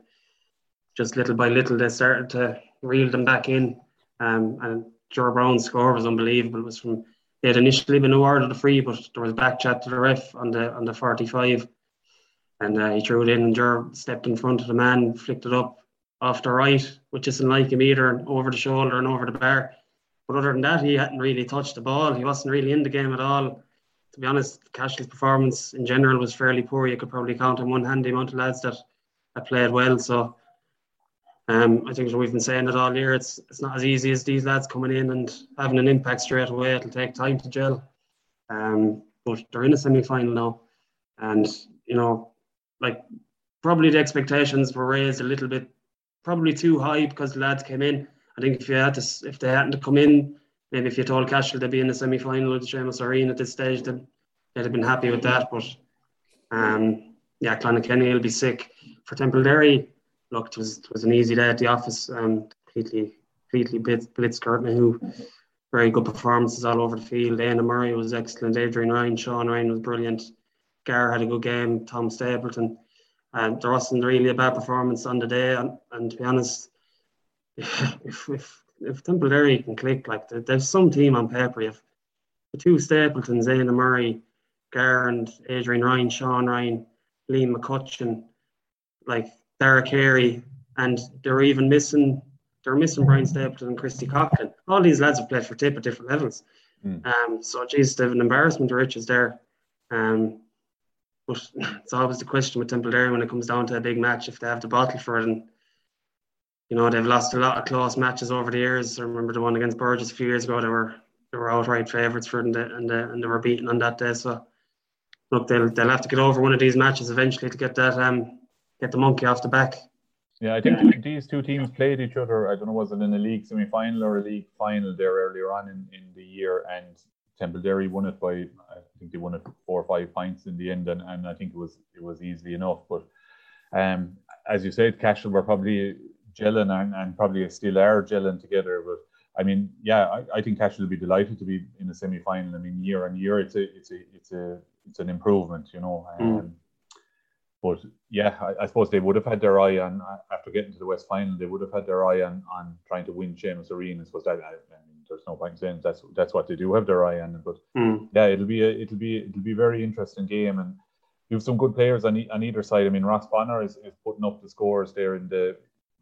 just little by little they started to reel them back in. Um, and Ger Brown's score was unbelievable. It was from they had initially been awarded a free, but there was back chat to the ref on the on the forty-five, and uh, he threw it in, and Ger stepped in front of the man, flicked it up off the right, which isn't like him either, and over the shoulder and over the bar. But other than that, he hadn't really touched the ball. He wasn't really in the game at all. To be honest, Cashel's performance in general was fairly poor. You could probably count on one hand the amount of lads that, that played well. So um, I think we've been saying it all year. It's it's not as easy as these lads coming in and having an impact straight away. It'll take time to gel. Um, but they're in a semi-final now. And, you know, like probably the expectations were raised a little bit, probably too high because the lads came in. I think if you had to, if they hadn't to come in, maybe if you told Cashel they'd be in the semi-final with Seamus O'Riain at this stage, they'd, they'd have been happy with that. But um, yeah, Clonakenny will be sick. For Templederry, look, it was, it was an easy day at the office. Um, completely, completely blitz, blitz Gortnahoe. Very good performances all over the field. Anna Murray was excellent. Adrian Ryan, Sean Ryan was brilliant. Gar had a good game. Tom Stapleton. Um, there wasn't really a bad performance on the day, and, and to be honest. If if if Templederry can click, like there's some team on paper. If the two Stapletons, Aina Murray, Gar and Adrian Ryan, Sean Ryan, Liam McCutcheon, like Dara Carey, and they're even missing they're missing Brian Stapleton and Christy Coughlin. All these lads have played for Tip at different levels. Mm. Um, so geez, they've an embarrassment of riches there. Um, but it's always the question with Templederry when it comes down to a big match if they have the bottle for it. And, you know, they've lost a lot of close matches over the years. I remember the one against Burgess a few years ago. They were they were outright favourites for it, and they, and, they, and they were beaten on that day. So look, they'll they'll have to get over one of these matches eventually to get that um get the monkey off the back. Yeah, I think yeah. these two teams played each other. I don't know, was it in a league semi-final or a league final there earlier on in, in the year? And Templederry won it by I think they won it four or five points in the end, and, and I think it was it was easily enough. But um, as you said, Cashel were probably gelling and, and probably still are gelling together, but I mean, yeah, I, I think Cashel will be delighted to be in the semi-final. I mean, year on year, it's a, it's a, it's a, it's an improvement, you know. Um, mm. But yeah, I, I suppose they would have had their eye on after getting to the West Final. They would have had their eye on, on trying to win Seamus O'Riain. I suppose that, I, I mean, there's no point in saying that's that's what they do have their eye on. But mm. yeah, it'll be a, it'll be it'll be a very interesting game, and you have some good players on, e- on either side. I mean, Ross Bonner is, is putting up the scores there in the.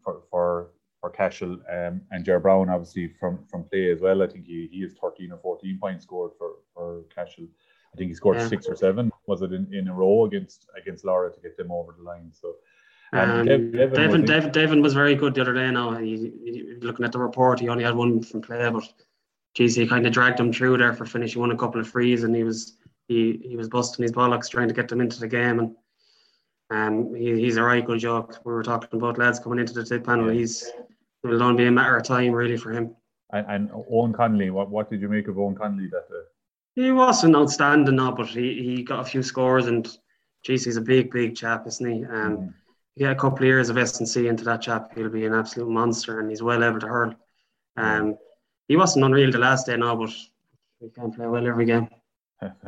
For, for for Cashel, um, and Ger Brown obviously from, from play as well. I think he he has thirteen or fourteen points scored for, for Cashel. I think he scored yeah. six or seven, was it, in, in a row against against Laura to get them over the line. So um, um, Devin, Devin, was Devin, Devin was very good the other day. Now he, he, looking at the report, he only had one from play, but geez, he kind of dragged them through there for finish. He won a couple of frees, and he was he, he was busting his bollocks trying to get them into the game. And Um, he, he's a right good joke. We were talking about lads coming into the tip panel. He's it'll only be a matter of time really for him. And, and Owen Conley, what, what did you make of Owen Conley that day? He wasn't outstanding, no, but he, he got a few scores, and geez, he's a big, big chap, isn't he? Um, mm. You get a couple of years of S and C into that chap, he'll be an absolute monster, and he's well able to hurl. Um, he wasn't unreal the last day, no, but he can play well every game.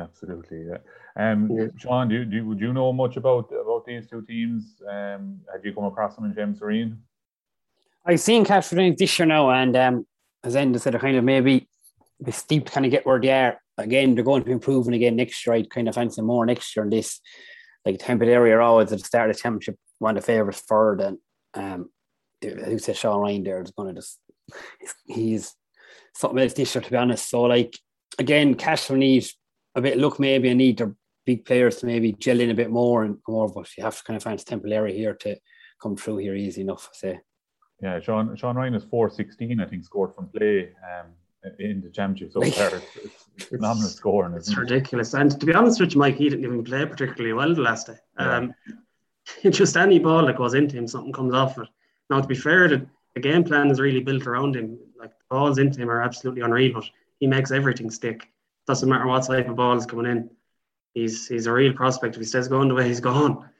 Absolutely, yeah. Um, yeah. Sean, do, do would you know much about about these two teams? Um, have you come across them in James Serene? I've seen Cashel this year now, and um, as Enda said, kind of maybe the steep kind of get where they are again. They're going to improve, and again next year, I'd kind of fancy more next year. And this, like Templederry, are always at the start of the championship one of the favourites for them. Um, who says Sean Ryan there is going to just he's something else this year, to be honest. So like. again, Cashel need a bit of luck maybe and need their big players to maybe gel in a bit more and more, but you have to kind of fancy Templederry here to come through here easy enough, I say. Yeah, Sean Sean Ryan is four sixteen, I think, scored from play um, in the championship so far. It's, it's phenomenal scoring. It's it? ridiculous. And to be honest with you, Mike, he didn't even play particularly well the last day. Um, yeah. Just any ball that goes into him, something comes off it. Now, to be fair, the, the game plan is really built around him. Like, the balls into him are absolutely unreal, but he makes everything stick. Doesn't matter what type of ball is coming in. He's he's a real prospect. If he stays going the way he's gone,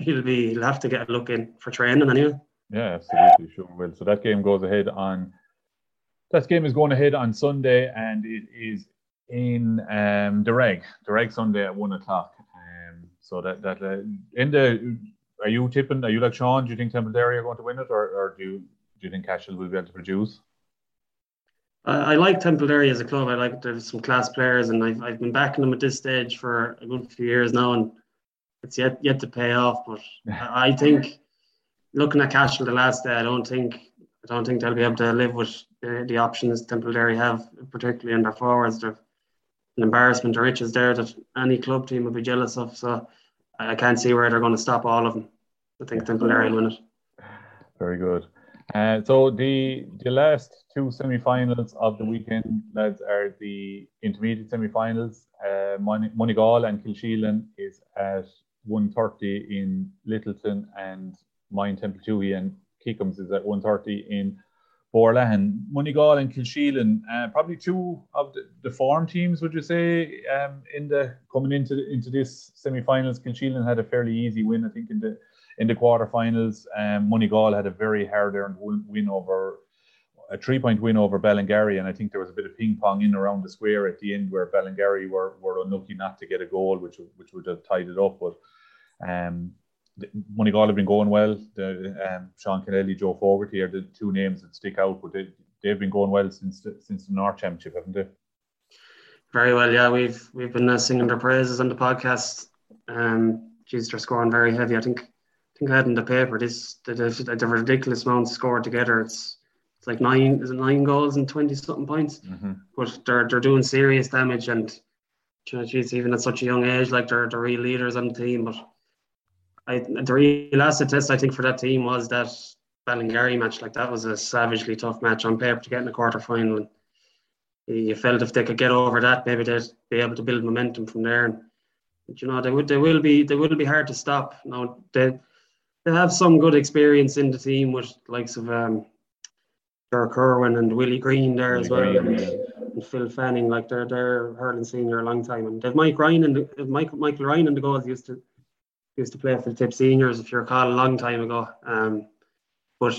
he'll be he'll have to get a look in for training anyway. Yeah, absolutely, sure will. So that game goes ahead on. That game is going ahead on Sunday, and it is in um, Dereg, Dereg Sunday at one o'clock. Um, so that that uh, in the are you tipping? Are you like Sean? Do you think Templederry are going to win it, or, or do you, do you think Cashel will be able to produce? I, I like Templederry as a club. I like there's some class players, and I've I've been backing them at this stage for a good few years now, and it's yet yet to pay off. But I think. Looking at Cashel the last day, I don't think I don't think they'll be able to live with the, the options Templederry have, particularly in their forwards. They've an embarrassment of riches there that any club team would be jealous of. So I can't see where they're going to stop all of them. I think Templederry will win it. Very good. Uh, so the the last two semi-finals of the weekend, lads, are the intermediate semi-finals. Uh, Moneygall and Kilsheelan is at one thirty in Littleton, and Mine Temple Dewey and Kickhams is at one thirty in Borris-Ileigh. Moneygall and Kilsheelan, uh, probably two of the, the form teams, would you say, um, in the coming into the, into this semi-finals. Kilsheelan had a fairly easy win, I think, in the in the quarter-finals. Um, Moneygall had a very hard-earned win over a three-point win over Ballingarry, and I think there was a bit of ping-pong in around the square at the end where Ballingarry were were unlucky not to get a goal, which which would have tied it up, but. Um, Moneygall have been going well. The, um, Sean Kennelly, Joe Fogarty are the two names that stick out, but they, they've been going well since the, since the North Championship, haven't they? Very well, yeah. We've we've been uh, singing their praises on the podcast. Um, geez, they're scoring very heavy. I think I think I had in the paper this the, the, the ridiculous amounts scored together. It's it's like nine is it nine goals and twenty something points. Mm-hmm. But they're they're doing serious damage, and geez, even at such a young age, like they're they're real leaders on the team, but. I, the real acid test, I think, for that team was that Ballingarry match. Like, that was a savagely tough match on paper to get in the quarterfinal. And you felt if they could get over that, maybe they'd be able to build momentum from there. And you know, they would, they will be, they will be hard to stop. Now they, they have some good experience in the team with the likes of um, Dirk Irwin and Willie Green there as well, and, and Phil Fanning. Like they're they're hurling senior a long time, and they've Mike Ryan and the, Mike Michael Ryan and the goals used to. Used to play for the Tip Seniors, if you recall, a long time ago. Um, but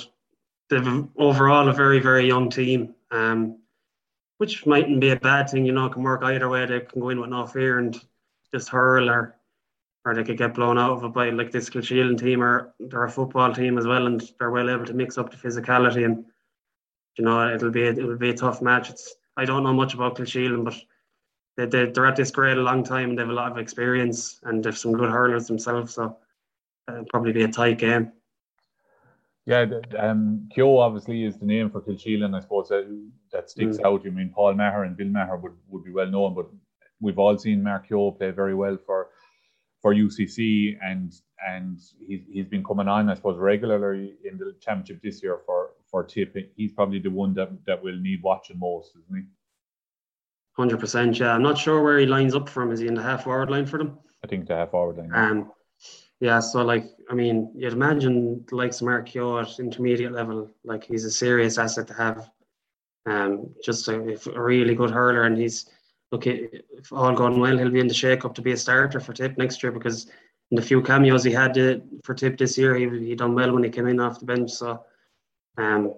they've overall a very, very young team, um, which mightn't be a bad thing. You know, it can work either way. They can go in with no fear and just hurl, or or they could get blown out of it by like this Kilsheelan team. Or they're a football team as well, and they're well able to mix up the physicality. And you know, it'll be a, it'll be a tough match. It's I don't know much about Kilsheelan, but. They, they, they're at this grade a long time, and they have a lot of experience, and they've some good hurlers themselves, so it'll probably be a tight game. Yeah, um, Keogh obviously is the name for Kilsheelan, I suppose, that, that sticks mm. out. I mean, Paul Maher and Bill Maher would, would be well known, but we've all seen Mark Keogh play very well for for U C C, and and he's, he's been coming on, I suppose, regularly in the championship this year for, for Tip. He's probably the one that, that will need watching most, isn't he? one hundred percent, yeah. I'm not sure where he lines up from. Is he in the half-forward line for them? I think the half-forward line. Um, yeah, so, like, I mean, you'd imagine the likes of Mark Keogh at intermediate level, like, he's a serious asset to have. Um, just a, a really good hurler, and he's, look, if all going well, he'll be in the shake-up to be a starter for Tip next year, because in the few cameos he had to, for Tip this year, he, he done well when he came in off the bench, so... um.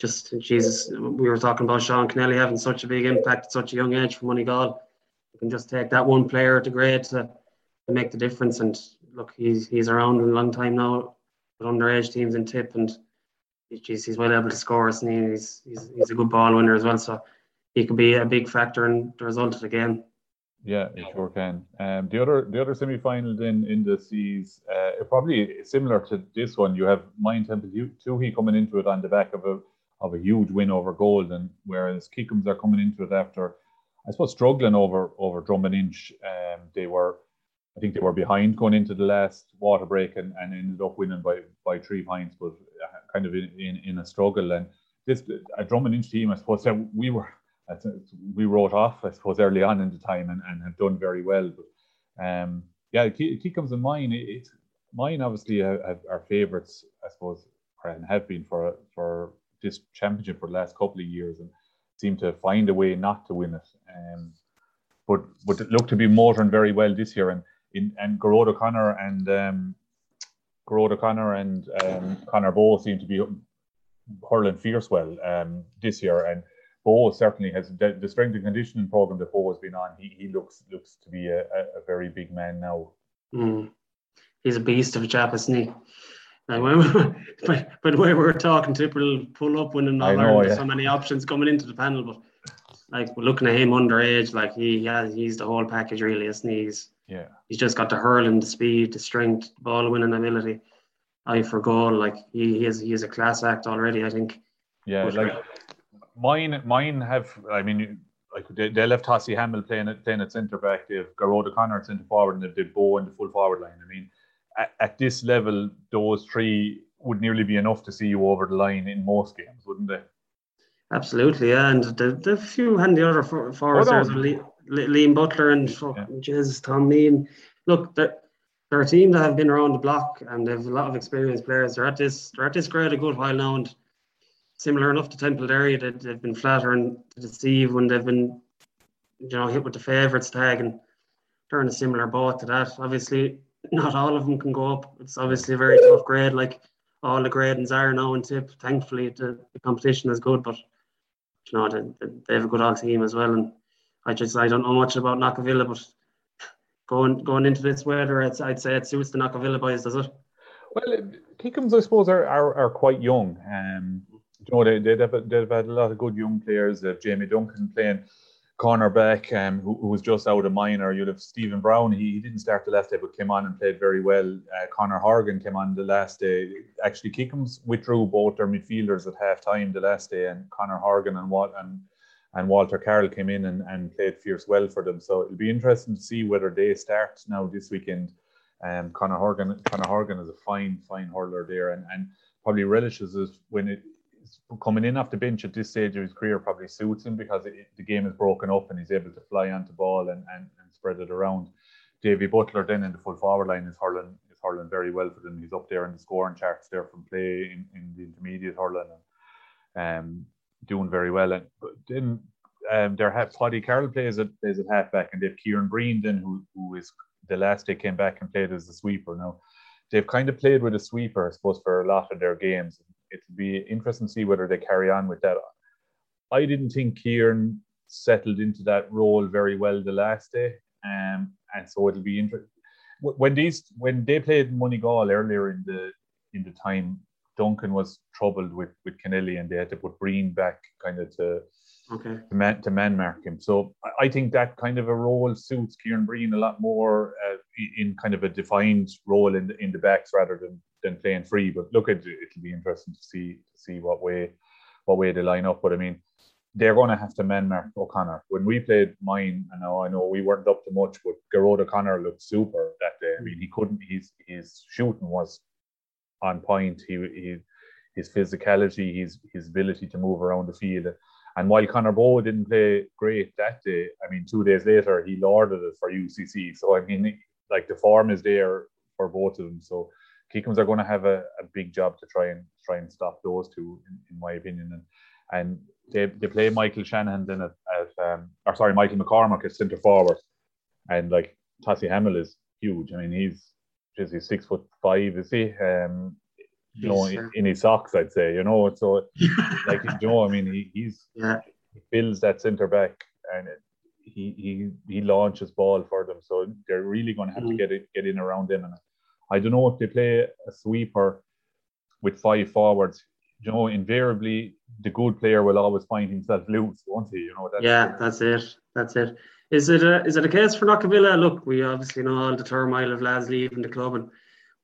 Just, Jesus, we were talking about Sean Kennelly having such a big impact at such a young age for Moneygall. You can just take that one player at the grade to, to make the difference. And look, he's he's around a long time now with underage teams in Tip. And geez, he's well able to score us, and he's, he's, he's a good ball winner as well. So he could be a big factor in the result of the game. Yeah, he sure can. Um, the other the other semi-final then in the C's, uh, probably similar to this one. You have Mine Temple Dewey coming into it on the back of a of a huge win over Golden, whereas Kickhams are coming into it after I suppose, struggling over over Drummond-Inch. Um, they were, I think, they were behind going into the last water break and, and ended up winning by by three points, but kind of in, in, in a struggle. And this a Drummond-Inch team, I suppose, that we were we wrote off, I suppose, early on in the time, and, and have done very well. But um, yeah, Kickhams and mine, it's mine obviously have, are favourites, I suppose, and have been for for this championship for the last couple of years, and seem to find a way not to win it. Um, but but look to be motoring very well this year, and in and Garrod O'Connor and um, Garrod O'Connor and um, Conor Bowe seem to be hurling fierce well um, this year, and Bowe certainly has the, the strength and conditioning program that Bowe has been on. He he looks looks to be a, a very big man now. Mm. He's a beast of a chap, isn't he? And when we, but, but when we were talking, Tipper will pull up winning all Ireland. Yeah. So many options coming into the panel, but like we're looking at him underage, like he, he has, he's the whole package really, isn't he? He's, yeah. He's just got the hurling, the speed, the strength, the ball winning ability, eye for goal. Like he, he is, he is a class act already, I think. Yeah, but like mine, mine have. I mean, like they, they left Tossie Hamill playing at playing at centre back. They've Garrod O'Connor at centre forward, and they've did Bowe in the full forward line. I mean, at this level, those three would nearly be enough to see you over the line in most games, wouldn't they? Absolutely, yeah. And the, the few handy other forwards, oh, no. Liam Butler and Jesus, yeah. Tom Meehan. Look, they're, they're a team that have been around the block and they have a lot of experienced players. They're at this they're at this grade a good while now, and similar enough to Templederry, they, they've been flattering to deceive when they've been, you know, hit with the favourites tag, and they're in a similar boat to that. Obviously, not all of them can go up. It's obviously a very tough grade, like all the gradings are now in Tip. Thankfully, the, the competition is good, but you know they, they have a good old team as well. And I just I don't know much about Knockavilla, but going going into this weather, it's, I'd say it suits the Knockavilla boys, does it? Well, Kickhams, I suppose, are, are, are quite young. Um, you know they they've they've had a lot of good young players. They have Jamie Duncan playing cornerback, um, who, who was just out of minor. You'll have Stephen Brown. He, he didn't start the last day, but came on and played very well. Uh, Conor Horgan came on the last day. Actually, Kickhams withdrew both their midfielders at half time the last day, and Conor Horgan and and, and Walter Carroll came in and, and played fierce well for them. So it'll be interesting to see whether they start now this weekend. Um, Conor Horgan, Conor Horgan is a fine, fine hurler there, and, and probably relishes it when it. Coming in off the bench at this stage of his career probably suits him, because it, the game is broken up and he's able to fly onto ball and, and, and spread it around. Davy Butler then in the full forward line is hurling is hurling very well for them. He's up there in the scoring charts there from play in, in the intermediate hurling, and um, doing very well. And but then um, their half, Paddy Carroll plays at plays at halfback, and they've Kieran Breen then, who who is the last day came back and played as a sweeper. Now they've kind of played with a sweeper, I suppose, for a lot of their games. It'll be interesting to see whether they carry on with that. I didn't think Kieran settled into that role very well the last day, um, and so it'll be interesting. When these when they played Moneygall earlier in the in the time, Duncan was troubled with with Kennelly, and they had to put Breen back kind of to okay. to, man, to man mark him. So I think that kind of a role suits Kieran Breen a lot more, uh, in kind of a defined role in the, in the backs rather than. than playing free. But look, at it'll be interesting to see to see what way what way they line up. But I mean, they're going to have to man mark O'Connor. When we played mine, I know I know we weren't up to much, but Garrod O'Connor looked super that day. I mean, he couldn't. His his shooting was on point. He, he his physicality, his his ability to move around the field. And while Conor Bowe didn't play great that day, I mean, two days later he lorded it for U C C. So I mean, like the form is there for both of them. So Kickhams are going to have a, a big job to try and try and stop those two, in, in my opinion. And and they they play Michael Shanahan then at, at um, or sorry Michael McCormack at centre forward, and like Tossie Hamill is huge. I mean, he's just he's six foot five, is he? Um, you know, in, in his socks, I'd say. You know, so like you know, I mean, he he's yeah. he builds that centre back, and it, he he he launches ball for them. So they're really going to have mm. to get it, get in around them. And I don't know if they play a sweeper with five forwards. You know, invariably the good player will always find himself loose, won't he? You know. That's yeah, that's it. That's it. Is it a is it a case for Knockavilla? Look, we obviously know all the turmoil of lads leaving the club, and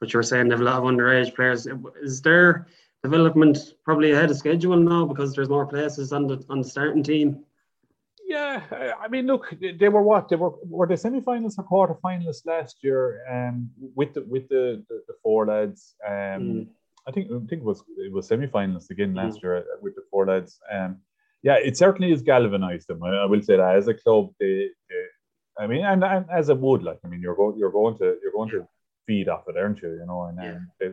but you were saying they have a lot of underage players. Is their development probably ahead of schedule now because there's more places on the on the starting team? Yeah, I mean, look, they were what they were were they semi-finalists or quarter-finalists last year, um, with the with the, the, the four lads. Um, mm. I think I think it was it was semi-finalists again last mm. year with the four lads. Um, yeah, it certainly has galvanised them. I, I will say that as a club, they, they I mean, and, and as it would, like, I mean, you're going you're going to you're going yeah. to feed off it, aren't you? You know, and, yeah. and they,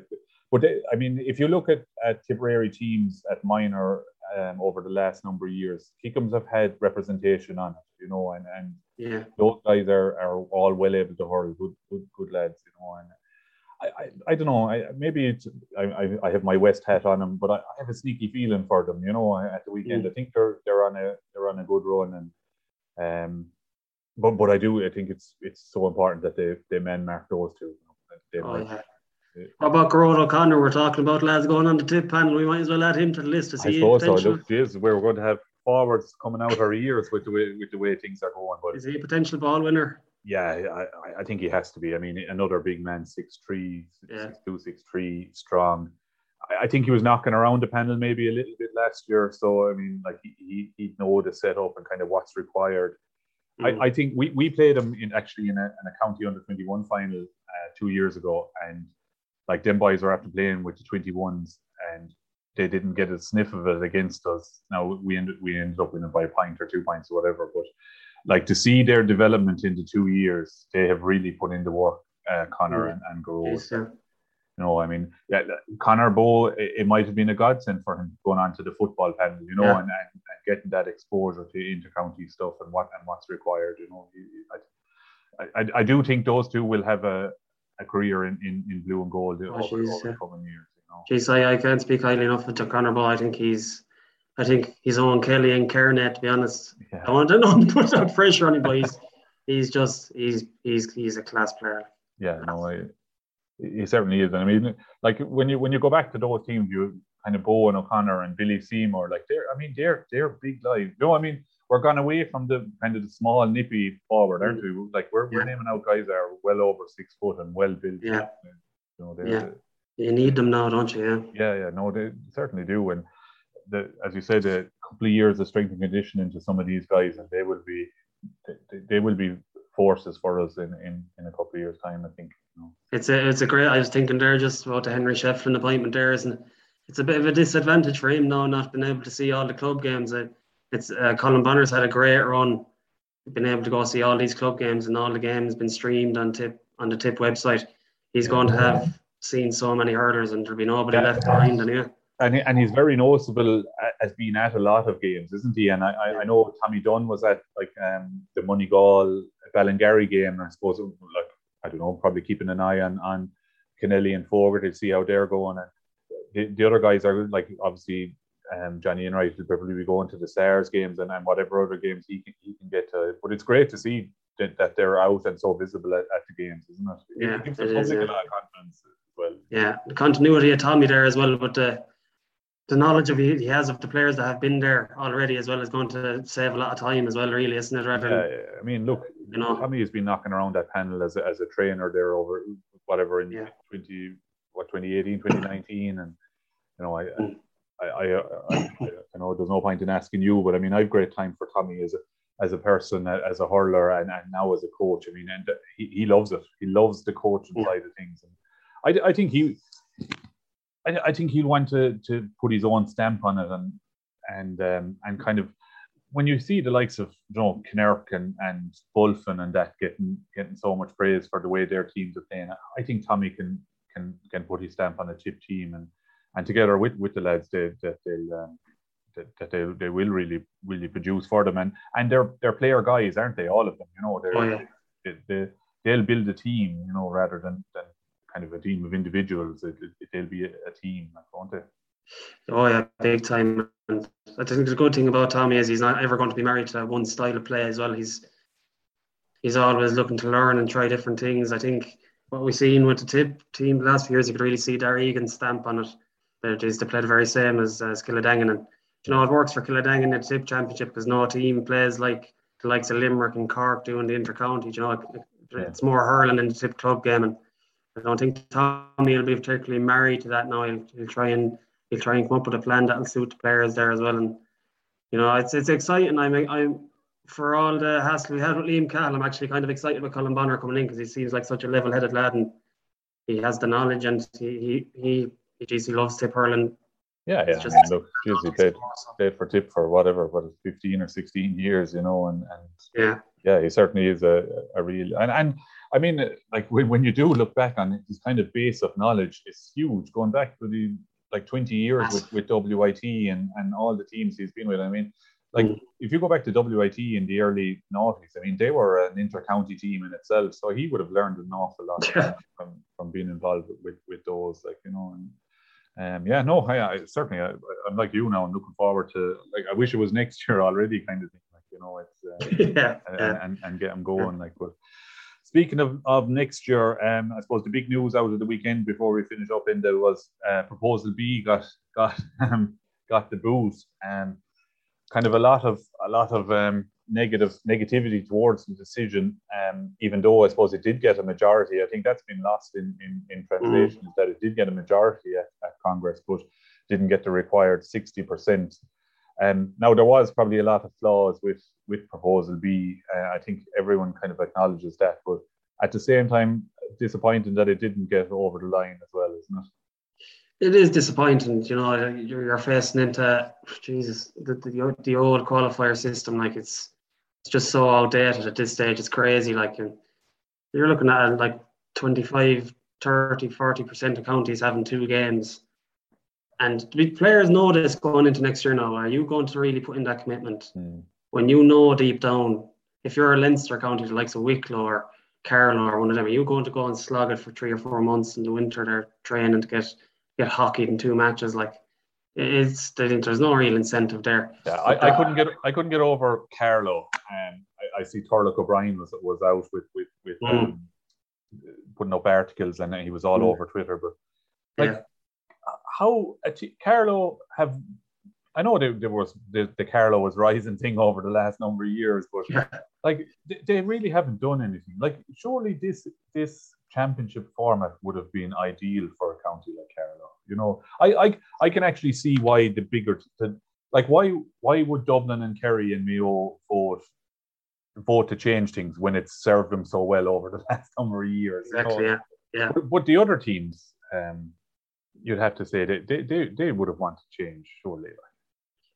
but they, I mean, if you look at, at Tipperary teams at minor. Um, over the last number of years, Kickhams have had representation on it, you know, and, and yeah. those guys are, are all well able to hurl, good, good, good lads, you know. And I, I, I don't know, I, maybe it's, I, I have my West hat on them, but I, I have a sneaky feeling for them, you know. At the weekend, mm. I think they're they're on a they're on a good run, and um, but but I do, I think it's it's so important that they they man mark those two. You know, that they How about Gerard O'Connor? We're talking about lads going on the tip panel. We might as well add him to the list to see. I suppose so. Look, geez, we're going to have forwards coming out our ears with the way with the way things are going. But is he a potential ball winner? Yeah, I, I think he has to be. I mean, another big man, six three, yeah. six two, six three, strong. I, I think he was knocking around the panel maybe a little bit last year. So I mean, like he he he'd know the setup and kind of what's required. Mm. I, I think we, we played him in actually in a, in a county under twenty-one final uh, two years ago, and. Like, them boys were after playing with the twenty-ones and they didn't get a sniff of it against us. Now, we ended we ended up winning by a pint or two pints or whatever. But, like, to see their development in the two years, they have really put in the work, uh, Connor yeah. and, and Garros. Yes, you know, I mean, yeah, Connor Bowe, it, it might have been a godsend for him going on to the football panel, you know, yeah. and, and, and getting that exposure to inter-county stuff and, what, and what's required, you know. I, I, I do think those two will have a... a career in, in, in blue and gold oh, over, over the coming years. You know? Geez, I, I can't speak highly enough of Conor Ball. I think he's, I think he's Owen Kelly and Kernet. To be honest, yeah. I want to know put that pressure on him, but he's, he's just he's he's he's a class player. Yeah, class. no, I, he certainly is. And I mean, like when you when you go back to those teams, you kind of Bo and O'Connor and Billy Seymour, like they're, I mean, they're they're big lives. No, I mean. We're gone away from the kind of the small nippy forward, aren't we? Like we're yeah. we're naming out guys that are well over six foot and well built. Yeah, you know, yeah. The, you need them now, don't you? Yeah, yeah, yeah. No, they certainly do. And the, as you said, a couple of years of strength and conditioning to some of these guys, and they will be they, they will be forces for us in, in, in a couple of years' time. I think. You know. It's a it's a great. I was thinking there just about the Henry Shefflin appointment there, isn't it? It's a bit of a disadvantage for him now, not being able to see all the club games. I, It's uh, Colin Bonner's had a great run, been able to go see all these club games and all the games been streamed on tip on the tip website. He's going to have seen so many hurlers, and there'll be nobody yeah, left behind anyway. And and he's very noticeable as being at a lot of games, isn't he? And I, I know Tommy Dunn was at like um, the Moneygall Ballingarry game. I suppose like I don't know, probably keeping an eye on on Killenaule and Fogarty to see how they're going. And the, the other guys are like obviously. Um, Johnny Enright will probably be going to the Stars games and, and whatever other games he can he can get to. But it's great to see that, that they're out and so visible at, at the games, isn't it? It yeah, gives the public is, yeah. a lot of confidence as well. Yeah, the continuity of Tommy there as well, but the, the knowledge of he, he has of the players that have been there already as well is going to save a lot of time as well, really, isn't it? Rather than, yeah, I mean, look, you know, Tommy has been knocking around that panel as a, as a trainer there over whatever in yeah. twenty, what twenty eighteen, twenty nineteen, and you know, I. I I, I, I, I know there's no point in asking you, but I mean, I've great time for Tommy as a as a person, as a hurler, and, and now as a coach. I mean, and he, he loves it. He loves the coaching yeah. side of things. And I, I think he, I, I think he'll want to, to put his own stamp on it, and and um, and kind of when you see the likes of you know Kinnerk and and Bulfin and that getting getting so much praise for the way their teams are playing, I think Tommy can can can put his stamp on a tip team and. And together with, with the lads, they, that they'll um, that, that they they will really really produce for them, and and they're they're player guys, aren't they? All of them, you know. They're, oh, yeah. they, they they'll build a team, you know, rather than, than kind of a team of individuals. It, it, they'll be a, a team, won't they? Oh yeah, big time. And I think the good thing about Tommy is he's not ever going to be married to one style of play as well. He's he's always looking to learn and try different things. I think what we've seen with the tip team the last few years, you could really see Darry Egan's stamp on it. Is to play the very same as, as Killadangan, and you know it works for Killadangan at the Tip Championship because no team plays like the likes of Limerick and Cork doing the inter-county. You know it, it, yeah. it's more hurling in the Tip Club game, and I don't think Tommy will be particularly married to that now. He'll, he'll try and he'll try and come up with a plan that'll suit the players there as well, and you know it's it's exciting. I'm I'm for all the hassle we had with Liam Cahill, I'm actually kind of excited with Colin Bonner coming in, because he seems like such a level-headed lad, and he has the knowledge, and he he he, he, geez, he loves Tip hurling. Yeah, yeah. Just, I mean, look, geez, he played, played for Tip for whatever, what, fifteen or sixteen years, you know, and, and yeah, yeah, he certainly is a, a real, and, and I mean, like when, when you do look back on it, this kind of base of knowledge is huge, going back to the like twenty years with, with W I T and, and all the teams he's been with. I mean, like mm. if you go back to W I T in the early noughties, I mean, they were an inter-county team in itself, so he would have learned an awful lot from, from being involved with, with those, like, you know, and Um, yeah, no, I, I certainly, I, I'm like you now, I'm looking forward to, like, I wish it was next year already, kind of thing, like, you know, it's, uh, yeah, and, and, and get them going, yeah. like, but speaking of, of next year, um, I suppose the big news out of the weekend before we finish up in there was uh, Proposal B got, got, um, got the boost, and kind of a lot of, a lot of um, negative, negativity towards the decision, um, even though I suppose it did get a majority. I think that's been lost in, in, in translation, mm. is that it did get a majority at, at Congress, but didn't get the required sixty percent. Um, now, there was probably a lot of flaws with, with Proposal B. Uh, I think everyone kind of acknowledges that, but at the same time, disappointing that it didn't get over the line as well, isn't it? It is disappointing, you know, you're facing into, Jesus, the, the, the old qualifier system, like, it's it's just so outdated at this stage, it's crazy, like, and you're looking at, like, twenty-five, thirty, forty percent of counties having two games, and the players know this going into next year now. Are you going to really put in that commitment mm. when you know deep down, if you're a Leinster county, the likes of Wicklow or Carlow or one of them, are you going to go and slog it for three or four months in the winter, they're training to get get hockeyed in two matches? Like, it's there's no real incentive there. Yeah, I, that, I couldn't get I couldn't get over Carlow. Um, I, I see Thurles O'Riain was was out with with, with mm. um, putting up articles, and he was all mm. over Twitter. But like, yeah. how t- Carlow have? I know there, there was the, the Carlow was rising thing over the last number of years, but yeah. like they, they really haven't done anything. Like, surely this this. championship format would have been ideal for a county like Carlow. You know, I, I I can actually see why the bigger, the, like why why would Dublin and Kerry and Mayo vote vote to change things when it's served them so well over the last number of years? Exactly. You know? Yeah. yeah. But, but the other teams, um, you'd have to say they they they, they would have wanted to change, surely.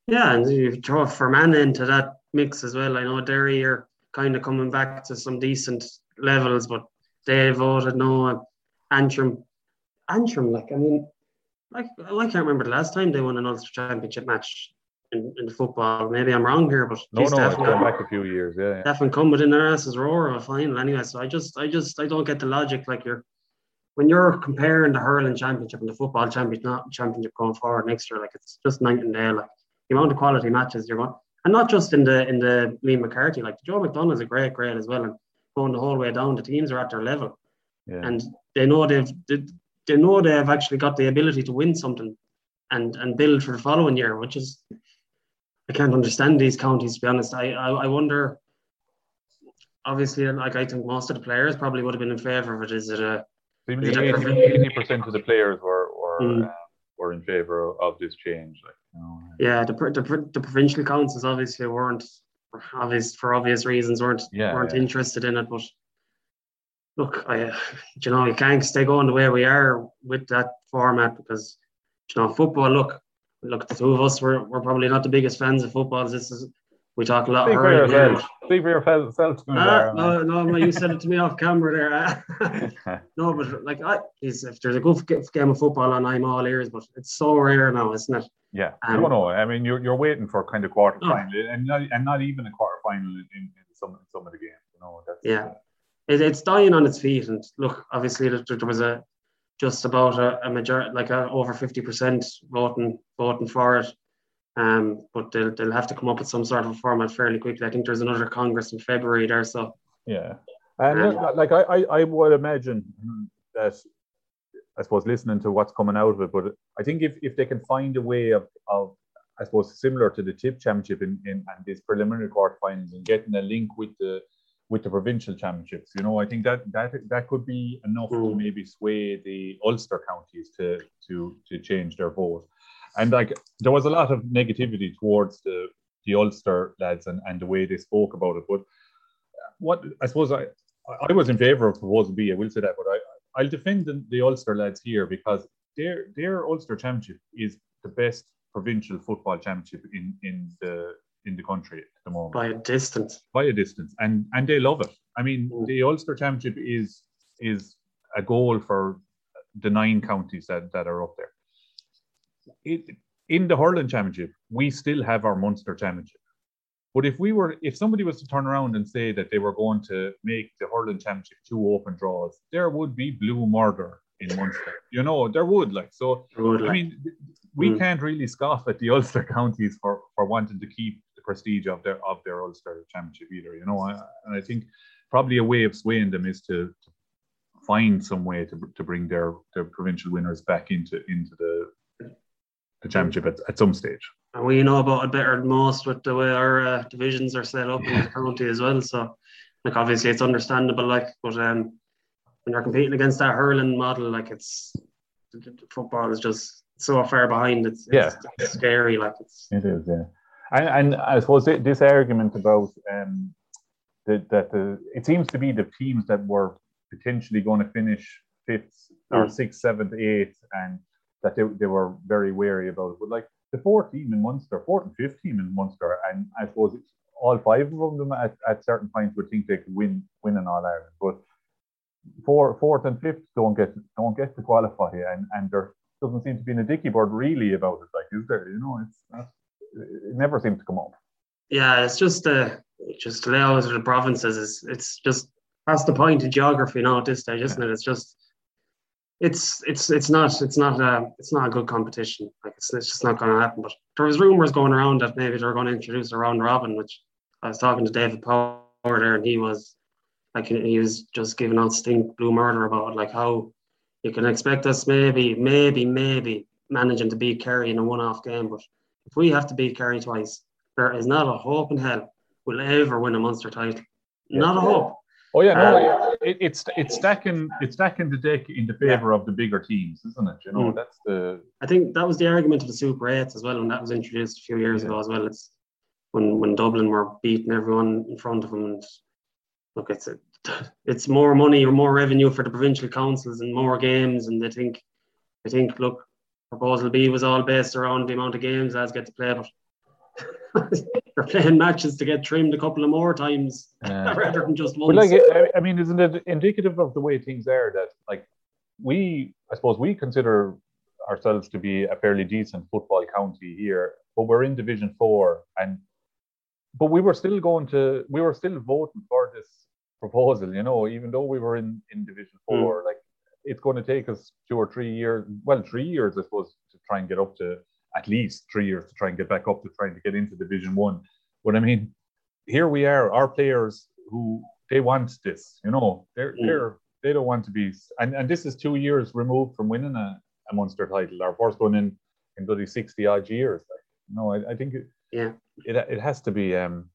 Yeah, and you throw Fermanagh into that mix as well. I know Derry are kind of coming back to some decent levels, but they voted no. Antrim, Antrim, like, I mean, like, I can't remember the last time they won an Ulster Championship match in, in football. Maybe I'm wrong here, but no, geez, no, it's gone back a few years. Yeah, yeah. They haven't come within their asses roar of a final anyway. So I just, I just, I don't get the logic. Like, you're when you're comparing the hurling championship and the football championship, not championship going forward next year, like, it's just night and day. Like, the amount of quality matches you're going, and not just in the in the Liam McCarthy. Like, Joe McDonough is a great grade as well, and going the whole way down, the teams are at their level, yeah. and they know they've they, they know they've actually got the ability to win something and and build for the following year, which is, I can't understand these counties, to be honest. I, I, I wonder, obviously, like, I think most of the players probably would have been in favour of it. Is it a eighty percent of the players were were, mm. uh, were in favour of this change? Like, you know, yeah, the, the the provincial councils obviously weren't. For obvious, for obvious reasons, weren't yeah, weren't yeah. interested in it. But look, I, you know, you can't stay going the way we are with that format, because, you know, football. Look, look, the two of us we're we're probably not the biggest fans of football. This is we talk a lot. Speak for yourself. Speak for yourself. Ah, no, no, you said it to me off camera there. No, but like, I, geez, if there's a good game of football on, I'm all ears. But it's so rare now, isn't it? Yeah, I don't know. I mean, you're you're waiting for kind of quarter final, oh. and not and not even a quarter final in, in some in some of the games. You know, that's, yeah, uh, it, it's dying on its feet. And look, obviously, there, there was a just about a, a majority, like a, over fifty percent voting voting for it. Um, but they'll they'll have to come up with some sort of format fairly quickly. I think there's another Congress in February there. So yeah, and um, like I, I I would imagine that. I suppose listening to what's coming out of it, but I think if, if they can find a way of, of I suppose similar to the Tip Championship in, in and these preliminary quarterfinals and getting a link with the with the provincial championships, you know, I think that that that could be enough mm. to maybe sway the Ulster counties to to to change their vote. And like there was a lot of negativity towards the the Ulster lads and, and the way they spoke about it. But what I suppose I, I was in favour of proposal B, I will say that, but I, I'll defend the, the Ulster lads here because their their Ulster Championship is the best provincial football championship in, in the in the country at the moment. By a distance. By a distance. And and they love it. I mean, mm. the Ulster Championship is is a goal for the nine counties that, that are up there. It, in the hurling championship, we still have our Munster championship. But if we were, if somebody was to turn around and say that they were going to make the hurling championship two open draws, there would be blue murder in Munster. You know, there would like so. Would, I like. mean, we mm. can't really scoff at the Ulster counties for, for wanting to keep the prestige of their of their Ulster championship either. You know, I, and I think probably a way of swaying them is to, to find some way to to bring their, their provincial winners back into into the. The championship at, at some stage, and we know about it better than most with the way our uh, divisions are set up yeah. in the county as well. So, like obviously, it's understandable. Like, but um, when you're competing against that hurling model, like it's football is just so far behind. It's, it's yeah, it's scary. Like it's it is. Yeah, and and I suppose this argument about um the, that the it seems to be the teams that were potentially going to finish fifth or mm. sixth, seventh, eighth, and that they, they were very wary about it. But like the fourth team in Munster, fourth and fifth team in Munster, and I suppose all five of them at, at certain points would think they could win win an All Ireland. But four, fourth and fifth don't get don't get to qualify, and, and there doesn't seem to be a dicky bird really about it. Like, is there? You know, it's not, it never seems to come up. Yeah, it's just uh, just layout of the provinces. It's it's just that's the point of geography now at this stage, isn't yeah. it? It's just. It's it's it's not it's not a it's not a good competition. Like it's, it's just not going to happen. But there was rumours going around that maybe they're going to introduce a round robin. Which I was talking to David Power there, and he was like he was just giving out stink blue murder about it, like how you can expect us maybe maybe maybe managing to beat Kerry in a one-off game, but if we have to beat Kerry twice, there is not a hope in hell we'll ever win a Munster title. Yeah. Not a hope. Oh yeah, no, um, it, it's it's stacking it's stacking the deck in the favour yeah. of the bigger teams, isn't it? You know, mm. that's the. I think that was the argument of the Super Eights as well, and that was introduced a few years yeah. ago as well. It's when when Dublin were beating everyone in front of them. And look, it's it, it's more money or more revenue for the provincial councils and more games, and they think they think look, Proposal B was all based around the amount of games lads get to play, but. They're playing matches to get trimmed a couple of more times yeah. rather than just once. Like, I mean, isn't it indicative of the way things are that, like, we, I suppose, we consider ourselves to be a fairly decent football county here, but we're in Division Four, and but we were still going to, we were still voting for this proposal, you know, even though we were in, in Division Four. Mm. Like, it's going to take us two or three years, well, three years, I suppose, to try and get up to. At least three years to try and get back up to trying to get into Division One. But I mean, here we are, our players who they want this, you know, they're, mm. they're they don't want to be, and, and this is two years removed from winning a, a Munster title, our first one in in bloody sixty odd years. Like, no, I, I think it, yeah, it it has to be um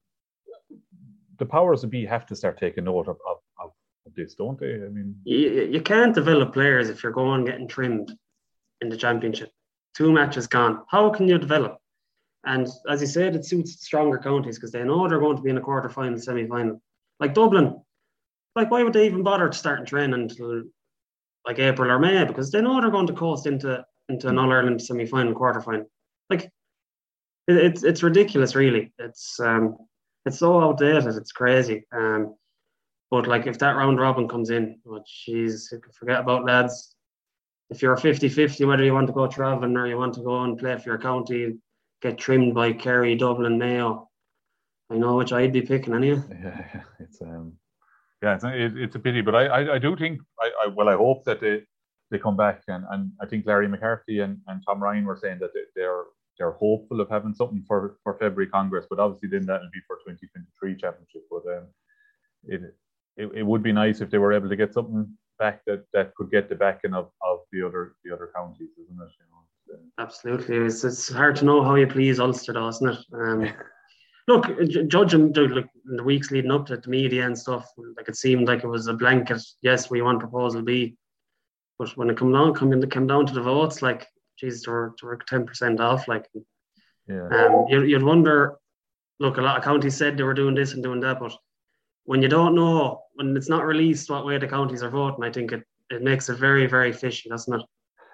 the powers that be have to start taking note of of, of this, don't they? I mean, you, you can't develop players if you're going getting trimmed in the championship. Two matches gone. How can you develop? And as you said, it suits stronger counties because they know they're going to be in a quarter final, semi final. Like Dublin, like why would they even bother to start and train until like April or May? Because they know they're going to coast into into an All Ireland semi final, quarter final. Like it, it's it's ridiculous, really. It's um it's so outdated. It's crazy. Um, but like if that round robin comes in, oh jeez, forget about lads. If you're fifty-fifty, whether you want to go travelling or you want to go and play for your county, get trimmed by Kerry, Dublin, Mayo. I know which I'd be picking, anyway. Yeah, it's um, yeah, it's it, it's a pity, but I, I, I do think I, I well, I hope that they, they come back and, and I think Larry McCarthy and, and Tom Ryan were saying that they, they're they're hopeful of having something for, for February Congress, but obviously then that'll be for twenty twenty-three championship. But um, it, it it would be nice if they were able to get something. Back that, that could get the backing of, of the other the other counties, isn't it? You know, so. Absolutely, it's it's hard to know how you please Ulster, though, isn't it? Um, look, judging the, like, the weeks leading up to the media and stuff, like it seemed like it was a blanket. Yes, we want Proposal B, but when it came down, coming it came down to the votes, like, geez, they were ten percent off, like, yeah. Um, you, you'd wonder look, a lot of counties said they were doing this and doing that, but when you don't know, when it's not released what way the counties are voting, I think it, it makes it very, very fishy, doesn't it?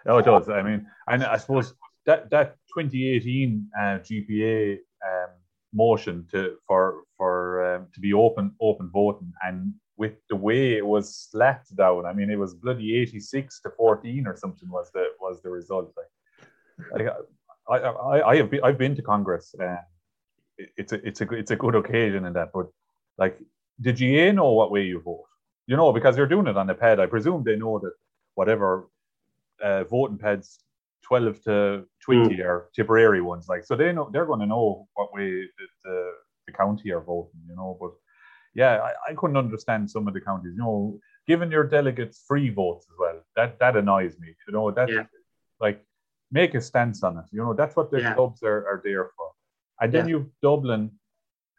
Oh, it does. I mean, and I suppose that, that twenty eighteen uh, G P A um, motion to for for um, to be open open voting, and with the way it was slapped down, I mean, it was bloody eighty-six to fourteen or something was the was the result. Like, I, I, I have been, I've been to Congress. Uh, it's a it's a it's a good occasion in that, but like, the G A A know what way you vote? You know, because you're doing it on the pad. I presume they know that whatever uh, voting pads, twelve to twenty mm. are Tipperary ones. Like, so they know, they're going to know what way the, the county are voting. You know, but yeah, I, I couldn't understand some of the counties. You know, giving your delegates free votes as well. That that annoys me. You know, that yeah. like, make a stance on it. You know, that's what the yeah. clubs are, are there for. And then yeah. you've Dublin,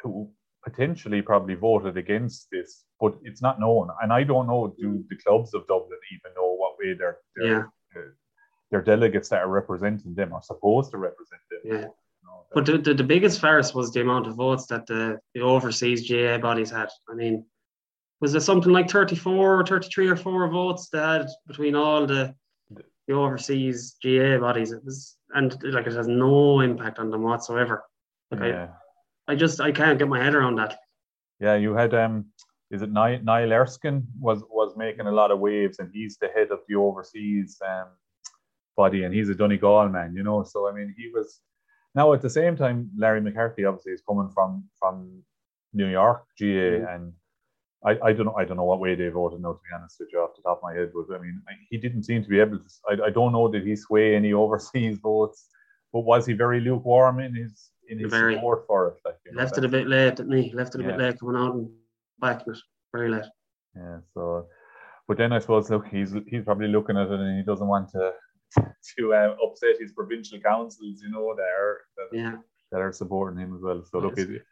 who potentially probably voted against this, but it's not known. And I don't know, do the clubs of Dublin even know what way their their, yeah. uh, their delegates that are representing them are supposed to represent them? Yeah. No, but the, the, the biggest farce was the amount of votes that the, the overseas G A A bodies had. I mean, was there something like thirty-four or thirty-three or four votes they had between all the the overseas G A A bodies? It was, and like, it has no impact on them whatsoever. Like, yeah. I, I just I can't get my head around that. Yeah, you had um, is it Niall, Niall Erskine was was making a lot of waves, and he's the head of the overseas um body, and he's a Donegal man, you know. So I mean, he was. Now at the same time, Larry McCarthy obviously is coming from from New York G A A, mm. and I, I don't know I don't know what way they voted now, to be honest with you, off the top of my head. But I mean, he didn't seem to be able to. I I don't know that he sway any overseas votes, but was he very lukewarm in his? In his very, support for it, like, you know, left it a bit late, didn't he? Left it a yeah. bit late coming out and back it very late. Yeah. So, but then I suppose, look, he's he's probably looking at it, and he doesn't want to to uh, upset his provincial councils, you know, that are that, yeah. that are supporting him as well. So look, it's, it,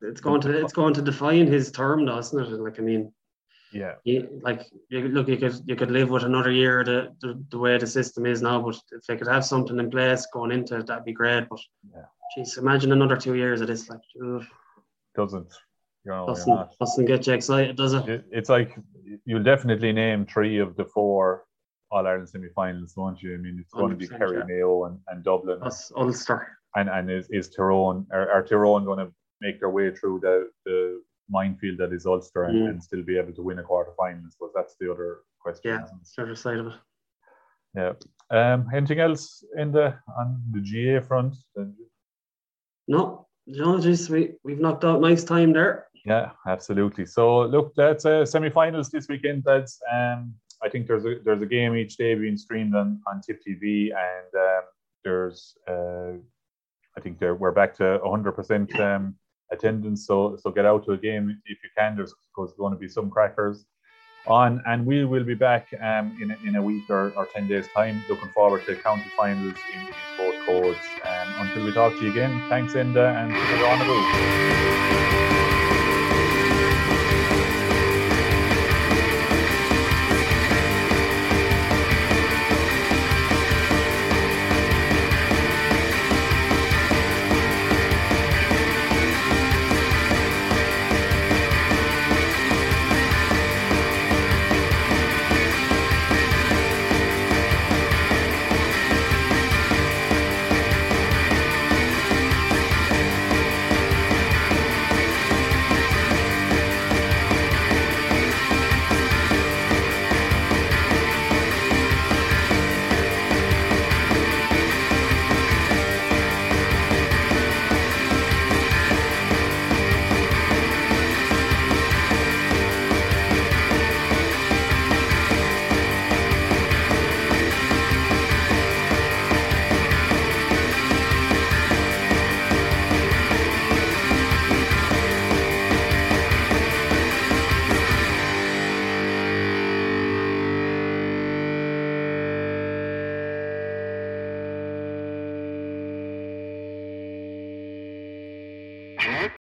it's going to it's going to define his term, doesn't it? Like, I mean, yeah, he, like you, look, you could you could live with another year the, the the way the system is now, but if they could have something in place going into it, that'd be great. But yeah. Jeez, imagine another two years of this. Like, ugh. Doesn't, you know, doesn't, not, doesn't get you excited, does it? it? It's like, you'll definitely name three of the four All-Ireland semi-finals, won't you? I mean, it's going to be Kerry, yeah. Mayo and, and Dublin. That's Ulster. And and is, is Tyrone, are, are Tyrone going to make their way through the, the minefield that is Ulster and, mm. and still be able to win a quarter-final? I suppose that's the other question. Yeah, it's the other side of it. Yeah. Um, anything else in the on the G A A front? No, no, just we, we've knocked out nice time there. Yeah, absolutely. So look, that's uh, semi-finals this weekend. That's um, I think there's a there's a game each day being streamed on, on Tip T V, and um, there's uh, I think there we're back to one hundred percent um, attendance. So so get out to a game if you can. There's going to be some crackers on, and we will be back um, in in a week or, or ten days time. Looking forward to county finals in, in both codes. Um, until we talk to you again, thanks, Enda, and we're on the move.